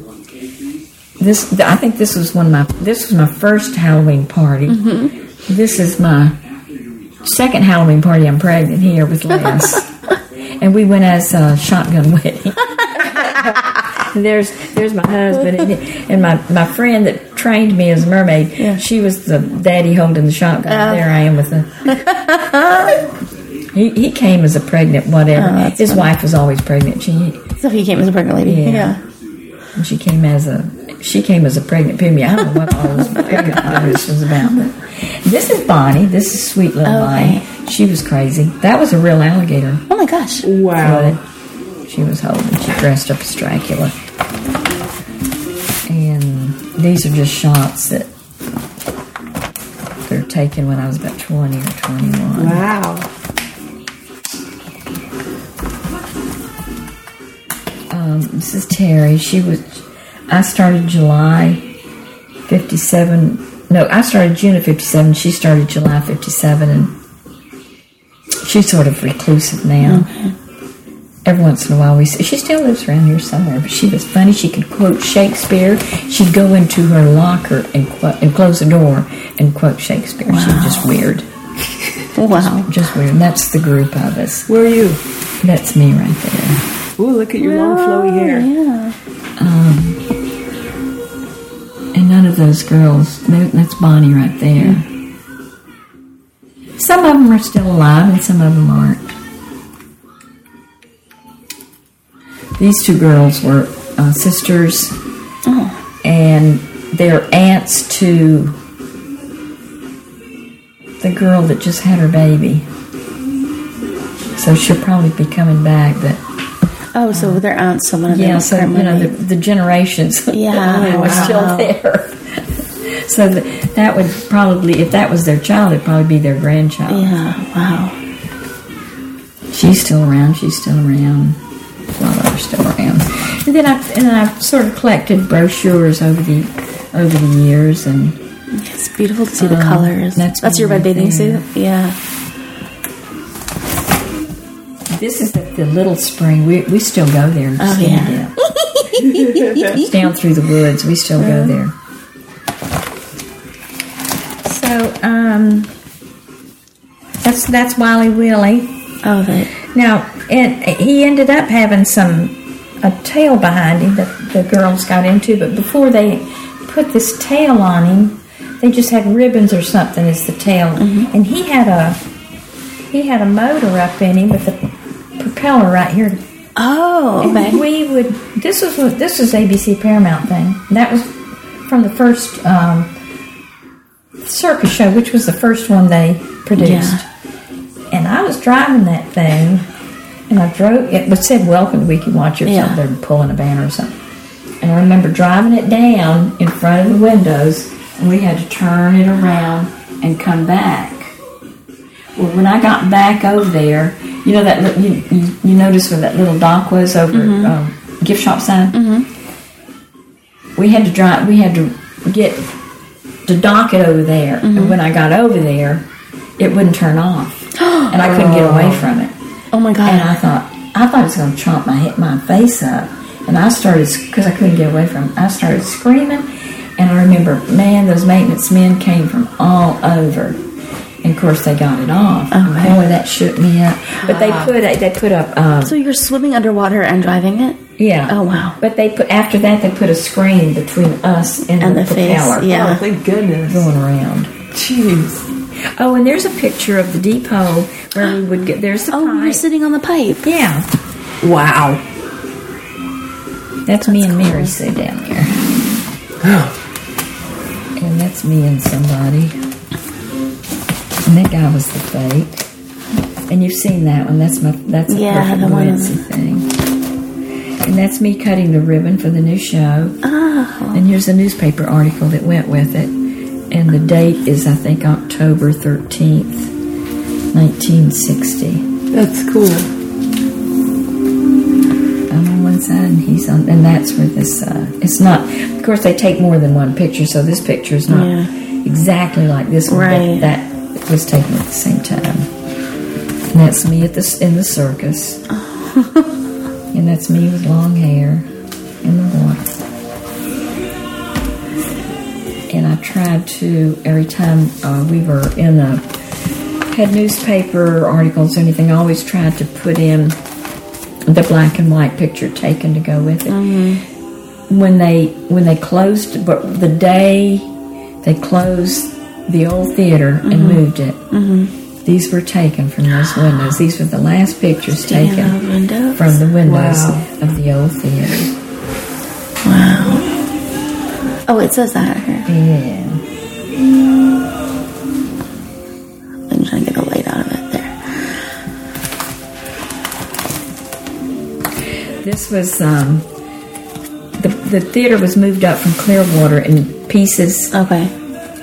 this I think this was one of my. This was my first Halloween party. Mm-hmm. This is my second Halloween party. I'm pregnant here with Les. And we went as a shotgun wedding. there's there's my husband and, and my, my friend that trained me as a mermaid. Yeah. She was the daddy holding the shotgun. Uh, there I am with the. he he came as a pregnant whatever. Oh, His funny. wife was always pregnant. She so he came as a pregnant lady. Yeah. yeah. And she came as a she came as a pregnant pygmy. I don't know what all this pregnant this was about. But this is Bonnie. This is sweet little okay. Bonnie. She was crazy. That was a real alligator. Oh, my gosh. Wow. So she was holding. She dressed up as Dracula. And these are just shots that they're taken when I was about twenty or twenty-one. Wow. Um, this is Terry. She was... I started July fifty-seven. No, I started June of fifty-seven. She started July fifty-seven and... She's sort of reclusive now. Mm-hmm. Every once in a while we see... She still lives around here somewhere, but she was funny. She could quote Shakespeare. She'd go into her locker and quote, and close the door and quote Shakespeare. Wow. She was just weird. Wow. Just, just weird. And that's the group of us. Where are you? That's me right there. Ooh, look at your oh, long, flowy hair. Yeah. Um, and none of those girls... That's Bonnie right there. Mm-hmm. Some of them are still alive and some of them aren't. These two girls were uh, sisters, oh. and they're aunts to the girl that just had her baby. So she'll probably be coming back. But oh, so um, their aunts, some of them. Yeah, so you know the, the generations. Yeah, are still there. So that, that would probably, if that was their child, it'd probably be their grandchild. Yeah, wow. She's still around. She's still around. A lot of her still around. And then I and then I've sort of collected brochures over the over the years, and it's beautiful to see um, the colors. That's, that's your red bathing suit. Yeah. This is the, the little spring. We we still go there. And oh yeah. It's down through the woods. We still go there. So um, that's that's Wally Willie. Oh, that. Now it, he ended up having some a tail behind him that the girls got into, but before they put this tail on him, they just had ribbons or something as the tail, mm-hmm. and he had a he had a motor up in him with a propeller right here. Oh, and okay. we would. This was this was A B C Paramount thing. That was from the first. Um, circus show, which was the first one they produced, yeah. and I was driving that thing, and I drove it. It said "Welcome to Weeki Wachee" or yeah. something. They're pulling a banner or something, and I remember driving it down in front of the windows, and we had to turn it around and come back. Well, when I got back over there, you know that you you, you notice where that little dock was over mm-hmm. um, gift shop sign. Mm-hmm. We had to drive. We had to get. to dock it over there, mm-hmm. and when I got over there, it wouldn't turn off, and I couldn't get away from it. Oh my God! And I thought, I thought it was going to chomp my my face up, and I started because I couldn't get away from it. I started screaming, and I remember, man, those maintenance men came from all over, and of course they got it off. Oh, okay. Boy, that shook me up. But wow. they put a, they put up. Um, so you're swimming underwater and driving it. Yeah. Oh, wow. But they put after that, they put a screen between us and, and the, the propeller. Face, yeah. Oh, thank goodness. Going around. Jeez. Oh, and there's a picture of the depot where we would get... There's the oh, pipe. Oh, we were sitting on the pipe. Yeah. Wow. That's, that's me and cool. Mary Sue down there. And that's me and somebody. And that guy was the fake. And you've seen that one. That's my... That's yeah, the Lindsay thing. And that's me cutting the ribbon for the new show. Oh. And here's a newspaper article that went with it. And the date is, I think, October thirteenth, nineteen sixty. That's cool. I'm on one comes in. He's on, and that's where this. Uh, it's not. Of course, they take more than one picture, so this picture is not yeah. exactly like this one. Right. But that was taken at the same time. And that's me at the in the circus. And that's me with long hair in the water. And I tried to every time uh, we were in a had newspaper articles or anything. I always tried to put in the black and white picture taken to go with it. Mm-hmm. When they when they closed, but the day they closed the old theater mm-hmm. and moved it, mm-hmm. these were taken from those windows. These were the last pictures Stand taken from the windows wow. of the old theater. Wow. Oh, it says that right here. Yeah. I'm trying to get a light out of it. This was, um, the the theater was moved up from Clearwater in pieces. Okay.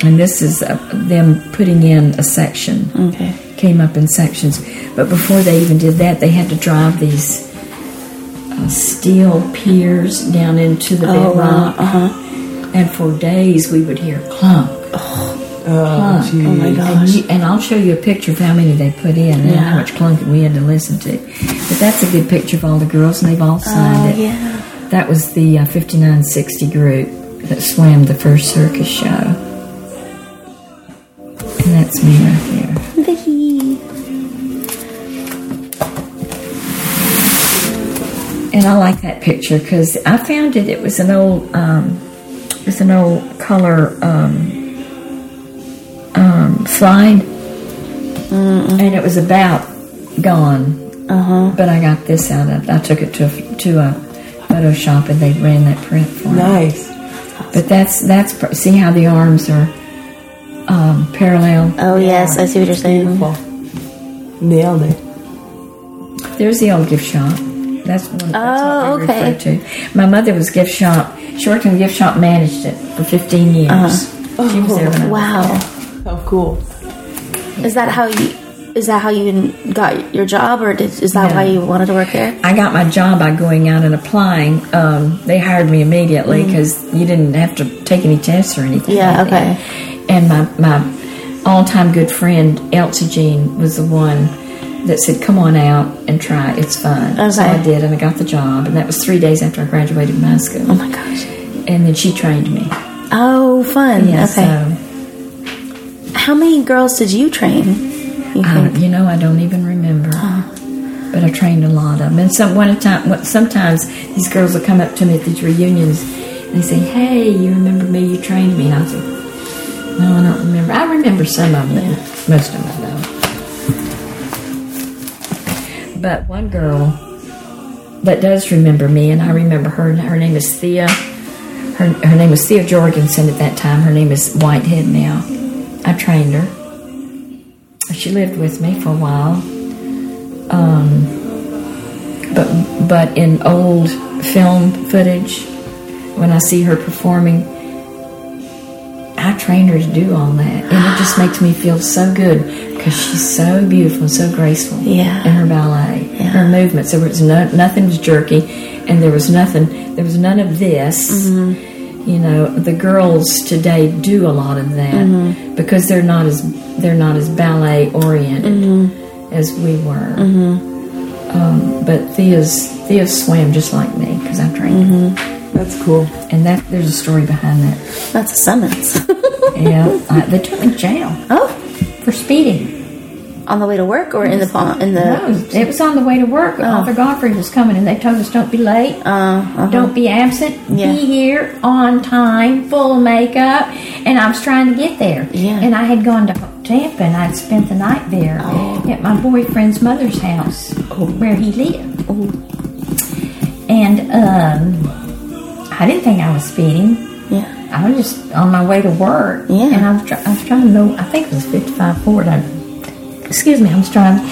And this is uh, them putting in a section. Okay. Came up in sections. But before they even did that, they had to drive these uh, steel piers down into the bedrock. Oh, uh huh. And for days we would hear clunk. Oh, clunk. Oh, oh my gosh. And, you, and I'll show you a picture of how many they put in and yeah. how much clunking we had to listen to. But that's a good picture of all the girls, and they've all signed oh, it. Yeah. That was the uh, fifty-nine sixty group that swam the first circus show. And that's me right there. Vicky. And I like that picture because I found it. It was an old, um, it was an old color um, um, slide, mm-mm. and it was about gone. Uh-huh. But I got this out of it. I took it to a, to a Photoshop, and they ran that print for me. Nice. Awesome. But that's that's see how the arms are um, parallel. Oh yes, I see what you're saying. Beautiful. Nailed it. There's the old gift shop. That's one. Of that's oh, what okay. To. My mother was gift shop. She worked in a gift shop, managed it for fifteen years. Uh-huh. Oh, she was there when I wow. was there. Oh, cool. Is that how you? Is that how you got your job, or did, is that no. why you wanted to work there? I got my job by going out and applying. Um, they hired me immediately because mm-hmm. you didn't have to take any tests or anything. Yeah, like okay. That. And my, my all-time good friend, Elsie Jean, was the one that said, come on out and try. It's fun. Okay. So I did, and I got the job. And that was three days after I graduated from high school. Oh, my gosh. And then she trained me. Oh, fun. Yeah, okay. So, how many girls did you train? You, I, you know, I don't even remember, oh. but I trained a lot of them. And some, one time, sometimes these girls will come up to me at these reunions and they say, "Hey, you remember me? You trained me." And I said, "No, I don't remember. I remember some of them. Yeah. Most of them I know." But one girl that does remember me, and I remember her. Her name is Thea. Her her name was Thea Jorgensen at that time. Her name is Whitehead now. I trained her. She lived with me for a while, um, but but in old film footage, when I see her performing, I train her to do all that, and it just makes me feel so good because she's so beautiful and so graceful yeah. in her ballet, yeah. her movements. There was no, nothing was jerky, and there was nothing, there was none of this. Mm-hmm. You know, the girls today do a lot of that mm-hmm. because they're not as they're not as ballet oriented mm-hmm. as we were. Mm-hmm. Um, but Thea's Thea swam just like me because I trained mm-hmm. her. That's cool. And that there's a story behind that. That's a summons. yeah, I, they took me to jail. Oh, for speeding on the way to work or in the in the. No, it was on the way to work. Oh. Arthur Godfrey was coming, and they told us don't be late. Uh, uh-huh. Don't be absent. Yeah. Be here on time, full of makeup. And I was trying to get there. Yeah. And I had gone to Tampa, and I'd spent the night there oh. at my boyfriend's mother's house, oh. where he lived. Oh. And um, I didn't think I was speeding. Yeah. I was just on my way to work. Yeah. And I was, try- I was trying to know. I think it was fifty-five Ford. I Excuse me, I was driving.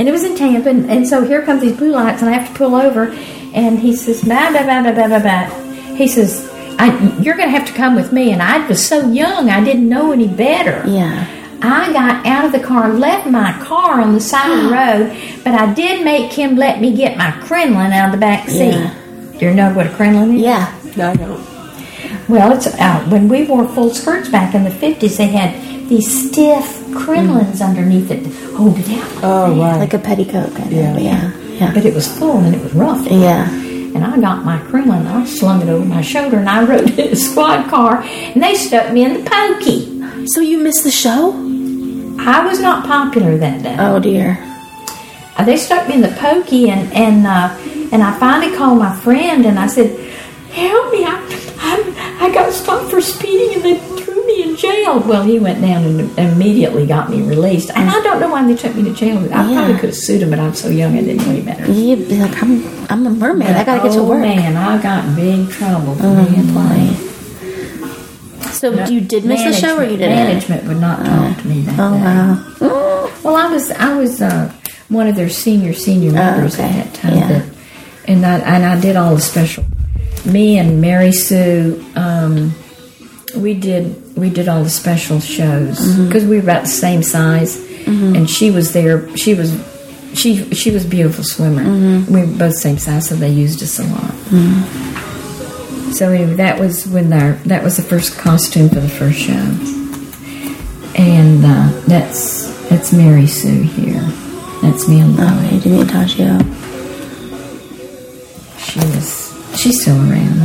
And it was in Tampa, and, and so here comes these blue lights, and I have to pull over. And he says, "Bah, bah, bah, bah, bah, bah, bah." He says, I, "You're going to have to come with me." And I was so young, I didn't know any better. Yeah. I got out of the car, left my car on the side of the road, but I did make him let me get my Kremlin out of the back seat. Yeah. Do you know what a crinoline is? Yeah. No, I don't. Well, it's uh, when we wore full skirts back in the fifties, they had these stiff crinolines mm. underneath it to hold it out. Oh, yeah. Right. Like a petticoat kind yeah. of, yeah. yeah. But it was full and it was rough. Yeah. And I got my crinoline, I slung it over my shoulder, and I rode in a squad car, and they stuck me in the pokey. So you missed the show? I was not popular that day. Oh, dear. Uh, they stuck me in the pokey, and, and, uh, and I finally called my friend, and I said, help me, I, I, I got stopped for speeding, and they threw me in jail. Well, he went down and immediately got me released. And I don't know why they took me to jail. I yeah. probably could have sued him, but I'm so young, it didn't really matter. You'd be like, I'm, I'm a mermaid. But I got to get to work. Oh, man, I got in big trouble for oh, being late. So no, you did miss the show, or you didn't? Management would not talk oh. to me that oh, day. Oh, wow. Well, I was I was uh, one of their senior, senior members oh, okay. at that time. Yeah. That, and, I, and I did all the special... Me and Mary Sue, um, we did we did all the special shows because mm-hmm. we were about the same size, mm-hmm. and she was there. She was she she was a beautiful swimmer. Mm-hmm. We were both the same size, so they used us a lot. Mm-hmm. So anyway, that was when our that was the first costume for the first show, and uh, that's that's Mary Sue here. That's me and Bonnie. Oh, you didn't touch you. She was. She's still around.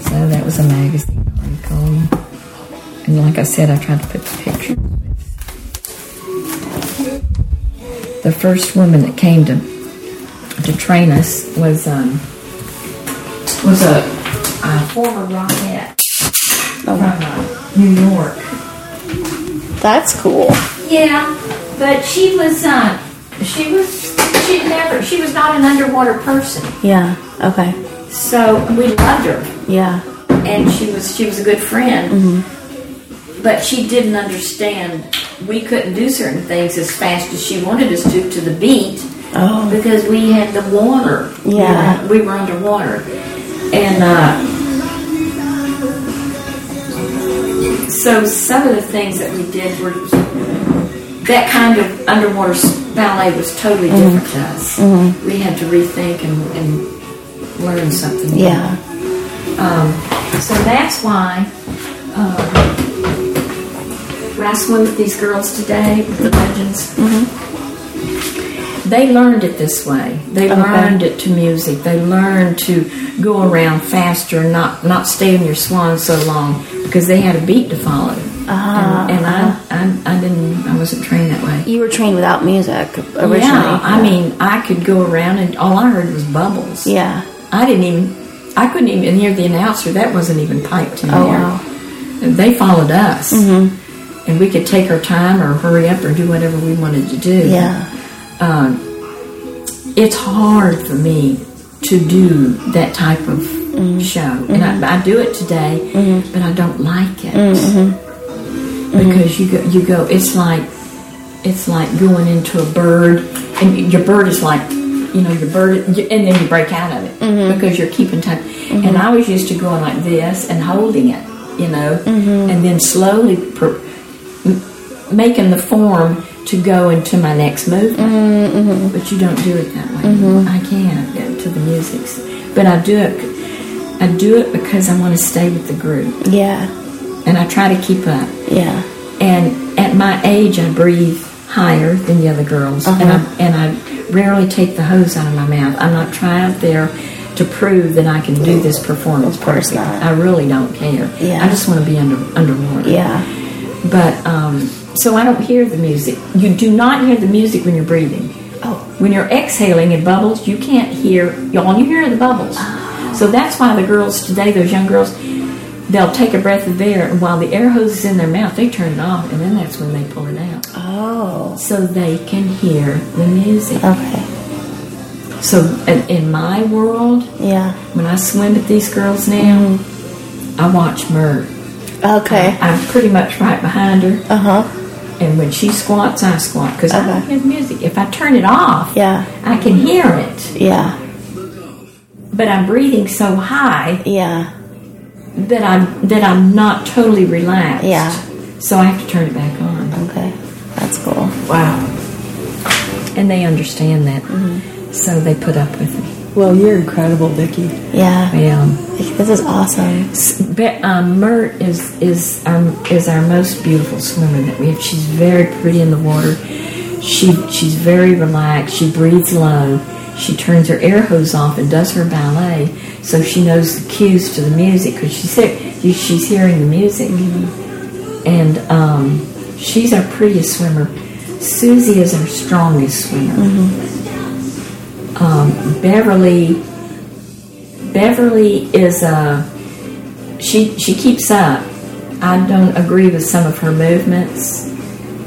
So that was a magazine article. And like I said, I tried to put the picture. The first woman that came to to train us was um was a, a former rockette from uh, New York. That's cool. Yeah, but she was uh she was She never. She was not an underwater person. Yeah. Okay. So we loved her. Yeah. And she was. She was a good friend. Mm-hmm. But she didn't understand. We couldn't do certain things as fast as she wanted us to, to the beat. Oh. Because we had the water. Yeah. We were, we were underwater, and uh, so some of the things that we did were that kind of underwater. Ballet was totally different mm-hmm. to us. Mm-hmm. We had to rethink and, and learn something new. Yeah. Um, so that's why uh, when I swim with these girls today, with the legends, mm-hmm. they learned it this way. They okay. learned it to music. They learned to go around faster and not, not stay in your swan so long because they had a beat to follow. Uh, and and uh, I, I, I didn't. I wasn't trained that way. You were trained without music originally. Yeah, I mean, I could go around and all I heard was bubbles. Yeah, I didn't even. I couldn't even hear the announcer. That wasn't even piped in there. Oh, wow. They followed us, mm-hmm. and we could take our time or hurry up or do whatever we wanted to do. Yeah, um, it's hard for me to do that type of mm-hmm. show, mm-hmm. and I, I do it today, mm-hmm. but I don't like it. Mm-hmm. Because you go, you go. It's like, it's like going into a bird, and your bird is like, you know, your bird, and then you break out of it mm-hmm. because you're keeping time. Mm-hmm. And I was used to going like this and holding it, you know, mm-hmm. and then slowly per, m- making the form to go into my next movement. Mm-hmm. But you don't do it that way. Mm-hmm. I can't go to the music, but I do it. I do it because I want to stay with the group. Yeah. And I try to keep up. Yeah. And at my age, I breathe higher than the other girls. Uh-huh. And, I, and I rarely take the hose out of my mouth. I'm not trying out there to prove that I can do this performance perfectly. I really don't care. Yeah. I just want to be under underwater. Yeah. But, um, so I don't hear the music. You do not hear the music when you're breathing. Oh. When you're exhaling in bubbles, you can't hear, all you hear are the bubbles. Oh. So that's why the girls today, those young girls, they'll take a breath of air, and while the air hose is in their mouth, they turn it off, and then that's when they pull it out. Oh. So they can hear the music. Okay. So in my world, yeah. when I swim with these girls now, mm-hmm. I watch Mert. Okay. I, I'm pretty much right behind her. Uh-huh. And when she squats, I squat, because okay. I don't hear the music. If I turn it off, yeah. I can hear it. Yeah. But I'm breathing so high. Yeah. That I'm that I'm not totally relaxed. Yeah. So I have to turn it back on. Okay, that's cool. Wow. And they understand that. Mm-hmm. so they put up with me. Well, you're incredible, Vicki. Yeah, I am. This is awesome. Um, Mert is is um, is our most beautiful swimmer that we have. She's very pretty in the water. She she's very relaxed. She breathes low. She turns her air hose off and does her ballet, so she knows the cues to the music because she's she's hearing the music. Mm-hmm. And um, she's our prettiest swimmer. Susie is our strongest swimmer. Mm-hmm. Um, Beverly, Beverly is a, she she keeps up. I don't agree with some of her movements,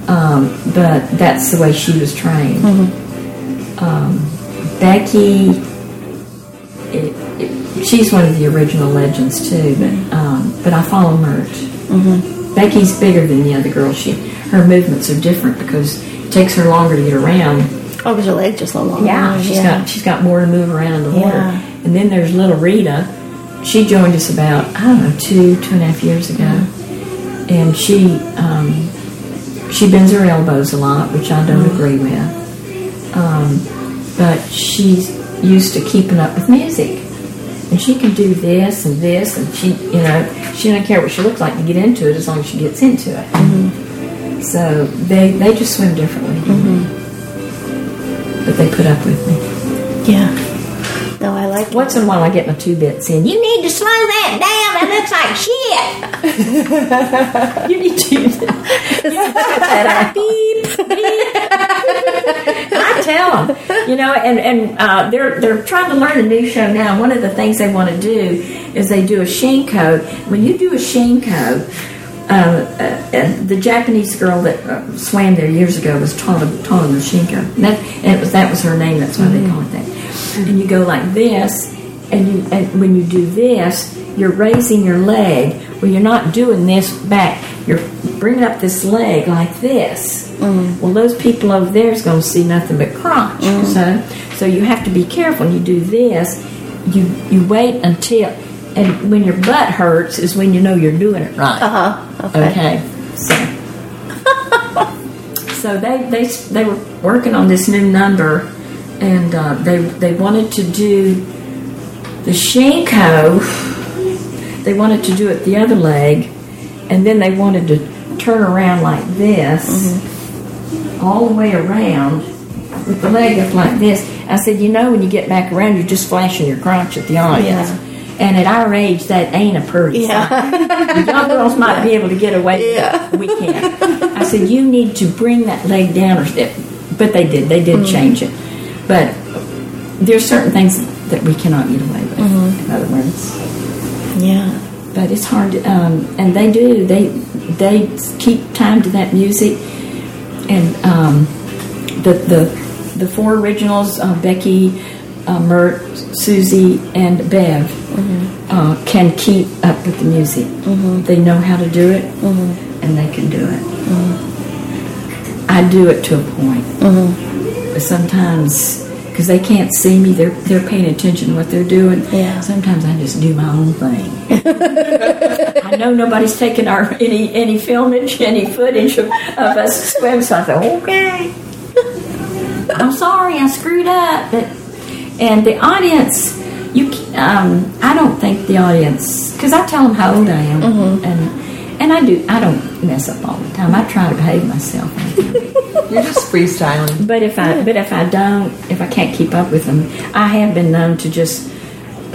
um, but that's the way she was trained. Mm-hmm. Um, Becky, it, it, she's one of the original legends too, but um, but I follow Mert. Mm-hmm. Becky's bigger than the other girl. She her movements are different because it takes her longer to get around. Oh, because her legs just so long. Yeah, she's yeah. got she's got more to move around in the water. Yeah. And then there's little Rita. She joined us about, I don't know, two, two and a half years ago. Mm-hmm. And she um, she bends her elbows a lot, which I don't mm-hmm. agree with. Um, but she's used to keeping up with music. And she can do this and this, and she, you know, she don't care what she looks like to get into it as long as she gets into it. Mm-hmm. So they, they just swim differently. Mm-hmm. But they put up with me. Yeah. No, I like it. Once in a while I get my two bits in. You need to slow that down. It looks like shit. You need to. You that beep, beep. I tell them. You know, and, and uh, they're, they're trying to learn a new show now. One of the things they want to do is they do a shinko. When you do a shinko, uh, uh, uh, the Japanese girl that uh, swam there years ago was Tana Shinko. And, that, and it was, that was her name. That's why mm-hmm. they call it that. Mm-hmm. And you go like this, and, you, and when you do this, you're raising your leg. Well, you're not doing this back. You're bringing up this leg like this. Mm-hmm. Well, those people over there is going to see nothing but crotch. Mm-hmm. So, so you have to be careful. When you do this, you you wait until... And when your butt hurts is when you know you're doing it right. Uh-huh. Okay. okay. So, so they, they they were working on this new number, and uh, they they wanted to do the shinko. They wanted to do it the other leg, and then they wanted to turn around like this, mm-hmm. all the way around, with the leg up like this. I said, you know, when you get back around, you're just flashing your crotch at the audience. Yeah. And at our age, that ain't a pretty yeah. sight. Y'all girls might yeah. be able to get away with yeah. that. We can't. I said, you need to bring that leg down. Or step. But they did. They did mm-hmm. change it. But there's certain things that we cannot get away with, mm-hmm. in other words. Yeah. But it's hard. To, um, and they do. They they keep time to that music. And um, the, the, the four originals, uh, Becky... Uh, Mert, Susie, and Bev mm-hmm. uh, can keep up with the music. Mm-hmm. They know how to do it, mm-hmm. and they can do it. Mm-hmm. I do it to a point. Mm-hmm. But sometimes, because they can't see me, they're they're paying attention to what they're doing. Yeah. Sometimes I just do my own thing. I know nobody's taking our any any filmage, any footage of, of us swim, so I thought, okay. I'm sorry, I screwed up, but. And the audience, you um, I don't think the audience, because I tell them how old I am, mm-hmm. and and I do I don't mess up all the time. I try to behave myself. You're just freestyling. But if I yeah. but if I don't, if I can't keep up with them, I have been known to just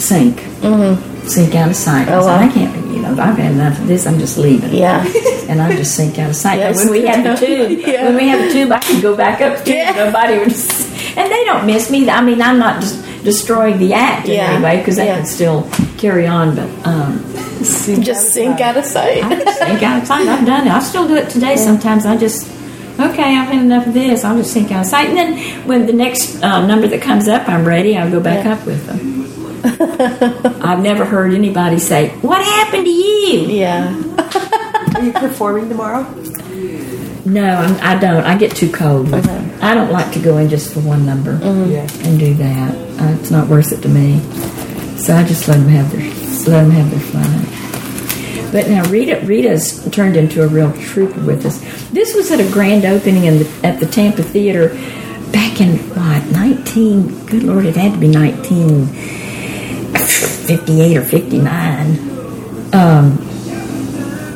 sink, mm-hmm. sink out of sight. Oh, wow. I can't, you know, I've had enough of this. I'm just leaving. Yeah. And I just sink out of sight. Yes. When we have the tube, yeah. when we have the tube, I can go back up. Yeah. Nobody would. Just, and they don't miss me. I mean, I'm not just destroying the act in yeah. any way because they yeah. can still carry on. But um, sink just out sink out of sight. I just sink out of sight. I've done it. I still do it today. Yeah. Sometimes I just okay. I've had enough of this. I'll just sink out of sight. And then when the next uh, number that comes up, I'm ready. I'll go back yeah. up with them. I've never heard anybody say, "What happened to you?" Yeah. Are you performing tomorrow? No, I'm, I don't. I get too cold. Okay. I don't like to go in just for one number mm-hmm. yeah. and do that. Uh, it's not worth it to me. So I just let them have their let them have their fun. But now Rita Rita's turned into a real trooper with us. This was at a grand opening in the, at the Tampa Theater back in, what, nineteen, good Lord, it had to be nineteen fifty-eight or fifty-nine. Um,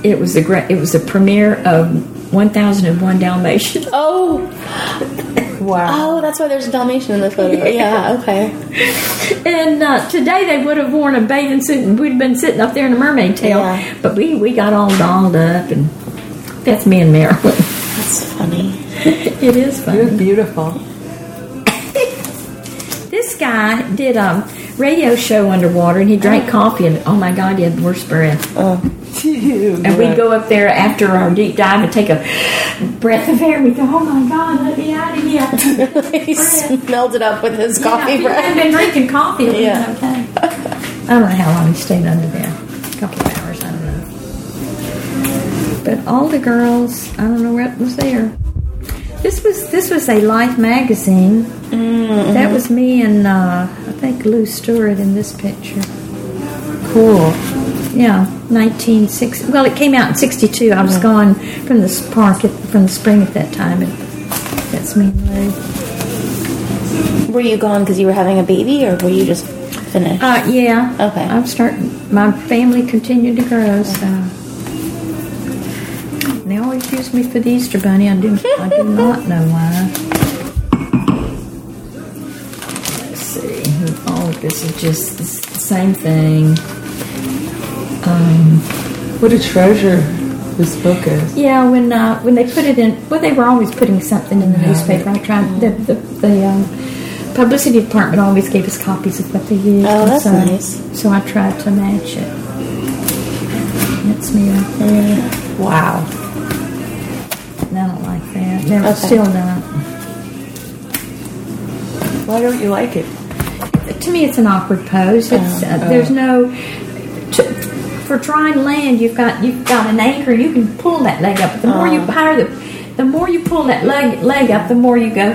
it was the it was the premiere of one thousand one Dalmatians. Oh, wow! Oh, that's why there's a Dalmatian in the photo. Yeah, yeah, okay. And uh, today they would have worn a bathing suit, and we'd been sitting up there in a mermaid tail. Yeah. But we we got all dolled up, and that's me and Marilyn. That's funny. It is funny. You're beautiful. This guy did a radio show underwater, and he drank coffee, and oh my God, he had the worst breath. Oh, and right. We'd go up there after our deep dive and take a breath of air, and we'd go, oh my God, let me out of here. He smelled it up with his coffee yeah, breath. He had been drinking coffee. Yeah. Okay. I don't know how long he stayed under there. A couple of hours, I don't know. But all the girls, I don't know what was there. This was this was a Life magazine. Mm-hmm. That was me and uh, I think Lou Stewart in this picture. Cool. Yeah, nineteen sixty. Well, it came out in sixty-two. I was mm-hmm. gone from the park at, from the spring at that time, and that's me and Lou. Were you gone because you were having a baby, or were you just finished? Uh, yeah. Okay. I'm starting. My family continued to grow, so. They always accuse me for the Easter Bunny. I do, I do not know why. Let's see. Oh, this is just the same thing. Um, what a treasure this book is. Yeah, when uh, when they put it in... Well, they were always putting something in the yeah. newspaper. I tried... The, the, the um, publicity department always gave us copies of what they used. Oh, that's so, nice. So I tried to match it. That's me right there. Wow. I don't like that. Never, okay. Still not. Why don't you like it? To me, it's an awkward pose. It's, uh, uh, there's no. To, for trying land, you've got you've got an anchor. You can pull that leg up. The more uh, you higher the, the more you pull that leg leg up, the more you go.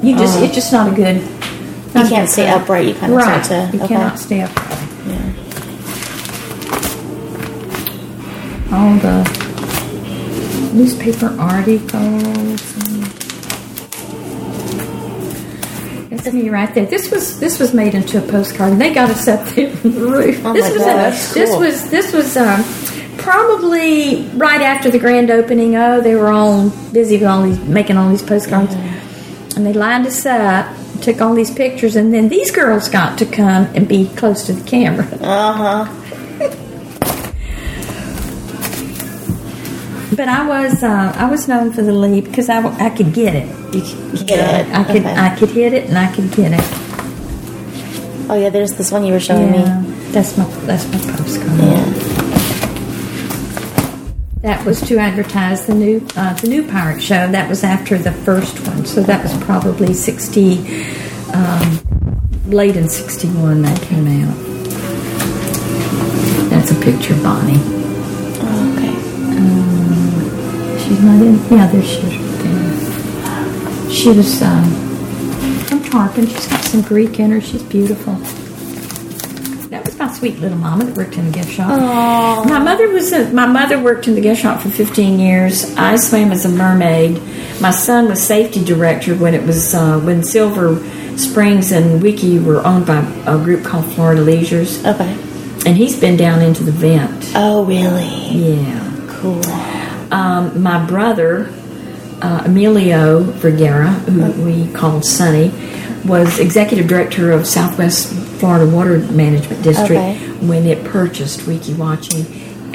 You just uh, it's just not a good. Not you can't good stay time. Upright. You kind of right. start to. You okay. cannot stay upright. Yeah. All the. Newspaper articles. That's me right there. This was this was made into a postcard, and they got us up there on the roof. Oh this, my was God, a, that's this cool. was this was um, probably right after the grand opening. Oh, they were all busy with all these making all these postcards, mm-hmm. and they lined us up, took all these pictures, and then these girls got to come and be close to the camera. Uh huh. But I was uh, I was known for the leap because I, I could get it. You could get yeah, it. I could okay. I could hit it and I could get it. Oh yeah, there's this one you were showing yeah, me. That's my that's my postcard. Yeah. That was to advertise the new uh, the new pirate show. That was after the first one, so that was probably sixty, um, late in sixty-one that came out. That's a picture of Bonnie. She's not in. Yeah, there she is right there. She was um, from Tarpon. She's got some Greek in her. She's beautiful. That was my sweet little mama that worked in the gift shop. Aww. My mother was. A, my mother worked in the gift shop for fifteen years. I swam as a mermaid. My son was safety director when it was uh, when Silver Springs and Weeki were owned by a group called Florida Leisures. Okay. And he's been down into the vent. Oh, really? Yeah. Cool. Um, my brother, uh, Emilio Vergara, who we called Sonny, was executive director of Southwest Florida Water Management District okay. when it purchased Weeki Wachee,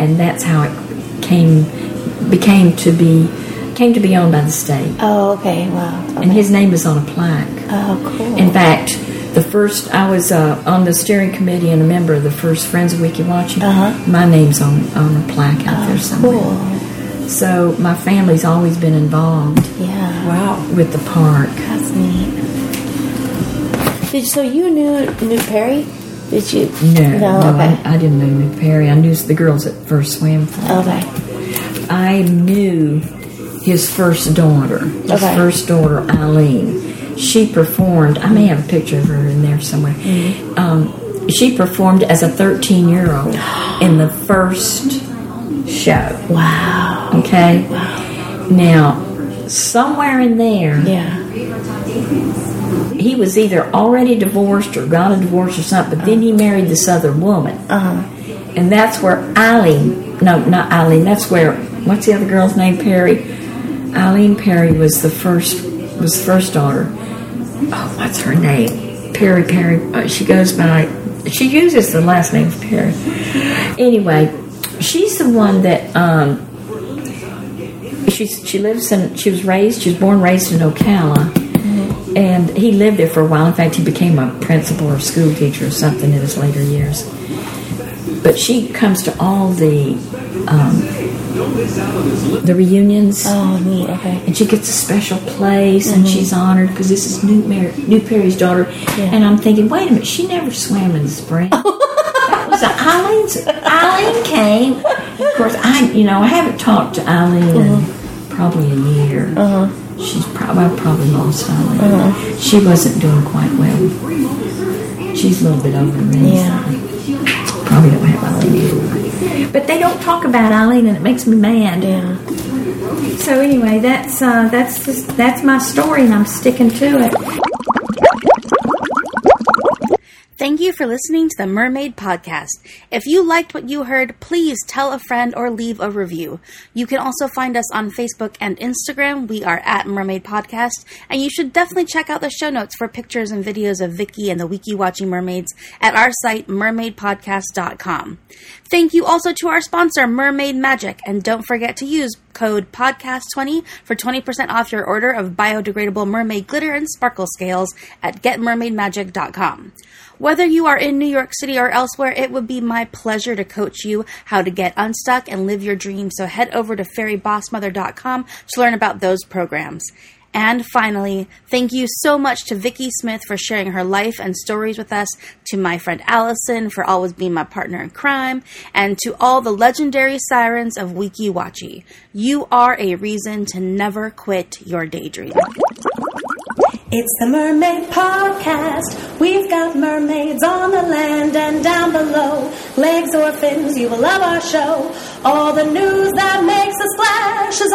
and that's how it came became to be came to be owned by the state. Oh, okay, wow. Okay. And his name is on a plaque. Oh, cool. In fact, the first I was uh, on the steering committee and a member of the first Friends of Weeki Wachee. Uh-huh. My name's on on a plaque out oh, there somewhere. Cool. So my family's always been involved. Yeah. Wow. With the park. That's neat. Did so you knew Newt Perry? Did you? No. No. no okay. I, I didn't know Newt Perry. I knew the girls that first swam for him. Okay. I knew his first daughter. His okay. first daughter, Eileen. She performed. I may have a picture of her in there somewhere. Mm-hmm. Um, she performed as a thirteen-year-old in the first show. Wow. Okay. Wow. Now, somewhere in there, yeah. he was either already divorced or got a divorce or something, but then he married this other woman. Uh-huh. And that's where Eileen, no, not Eileen, that's where, what's the other girl's name, Perry? Eileen Perry was the first, was first daughter. Oh, what's her name? Perry, Perry, uh, she goes by, she uses the last name of Perry. Anyway, she's the one that, um, she, she lives in, she was raised, she was born and raised in Ocala. Mm-hmm. And he lived there for a while. In fact, he became a principal or school teacher or something in his later years. But she comes to all the um, the reunions. Oh, neat. Okay. And she gets a special place, mm-hmm. and she's honored because this is Newt Mer- Newt Perry's daughter. Yeah. And I'm thinking, wait a minute, she never swam in the spring. That was Eileen's. Eileen came. Of course, I you know I haven't talked to Eileen mm-hmm. in probably a year. Uh-huh. She's probably I probably lost Eileen. Uh-huh. She wasn't doing quite well. She's a little bit over me. Yeah. Probably don't have Eileen. But they don't talk about Eileen, and it makes me mad. Yeah. So anyway, that's uh, that's just, that's my story, and I'm sticking to it. Thank you for listening to the Mermaid Podcast. If you liked what you heard, please tell a friend or leave a review. You can also find us on Facebook and Instagram. We are at Mermaid Podcast, and you should definitely check out the show notes for pictures and videos of Vicki and the Weeki Wachee Mermaids at our site, mermaid podcast dot com. Thank you also to our sponsor, Mermaid Magic, and don't forget to use code podcast twenty for twenty percent off your order of biodegradable mermaid glitter and sparkle scales at get mermaid magic dot com. Whether you are in New York City or elsewhere, it would be my pleasure to coach you how to get unstuck and live your dreams, so head over to fairy boss mother dot com to learn about those programs. And finally, thank you so much to Vicki Smith for sharing her life and stories with us, to my friend Allison for always being my partner in crime, and to all the legendary sirens of Weeki Wachee. You are a reason to never quit your daydream. It's the Mermaid Podcast. We've got mermaids on the land and down below. Legs or fins, you will love our show. All the news that makes a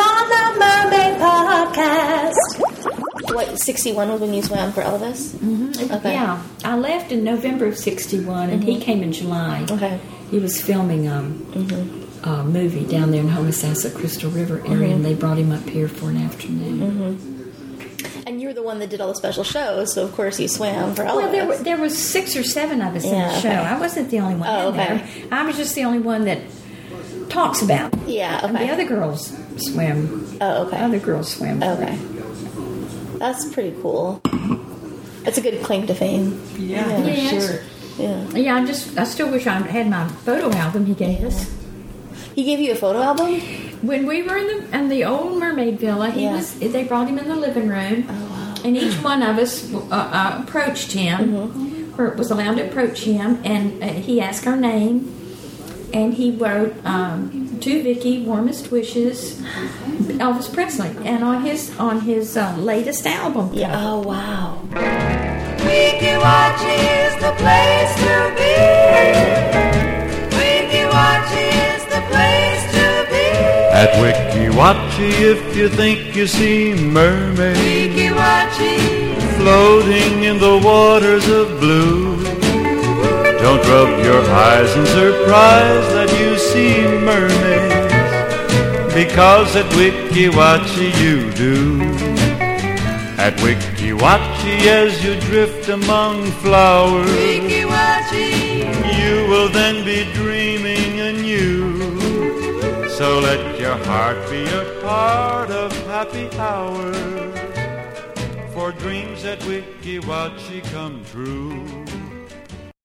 splash is on the Mermaid Podcast. What, sixty-one was when you swam for Elvis? Mm-hmm. Okay. Yeah. I left in November of sixty-one, and mm-hmm. he came in July. Okay. He was filming um, mm-hmm. a movie down there in Homosassa, Crystal River area, mm-hmm. and they brought him up here for an afternoon. Mm-hmm. And you were the one that did all the special shows, so of course you swam for all well, of us. Well, there was six or seven of us yeah, in the show. Okay. I wasn't the only one oh, in okay. there. I was just the only one that talks about it. Yeah, okay. And the other girls swam. Oh, okay. The other girls swam. Okay. Free. That's pretty cool. That's a good claim to fame. Yeah, yeah. yeah sure. Yeah. Yeah, I just, I still wish I had my photo album he gave yeah. us. He gave you a photo album? When we were in the in the old Mermaid Villa, he yeah. was. They brought him in the living room, oh, wow. and each one of us uh, uh, approached him, mm-hmm. or was allowed to approach him, and uh, he asked our name, and he wrote, um, "To Vicki, warmest wishes, Elvis Presley," and on his on his uh, latest album. Yeah. Oh wow. Weeki Wachee is the place to be. Weeki Wachee. At Weeki Wachee, if you think you see mermaids, Weeki Wachee, floating in the waters of blue, don't rub your eyes in surprise that you see mermaids, because at Weeki Wachee you do. At Weeki Wachee, as you drift among flowers, Weeki Wachee, you will then be dreaming anew. So let your heart be a part of happy hours, for dreams at Weeki Wachee come true.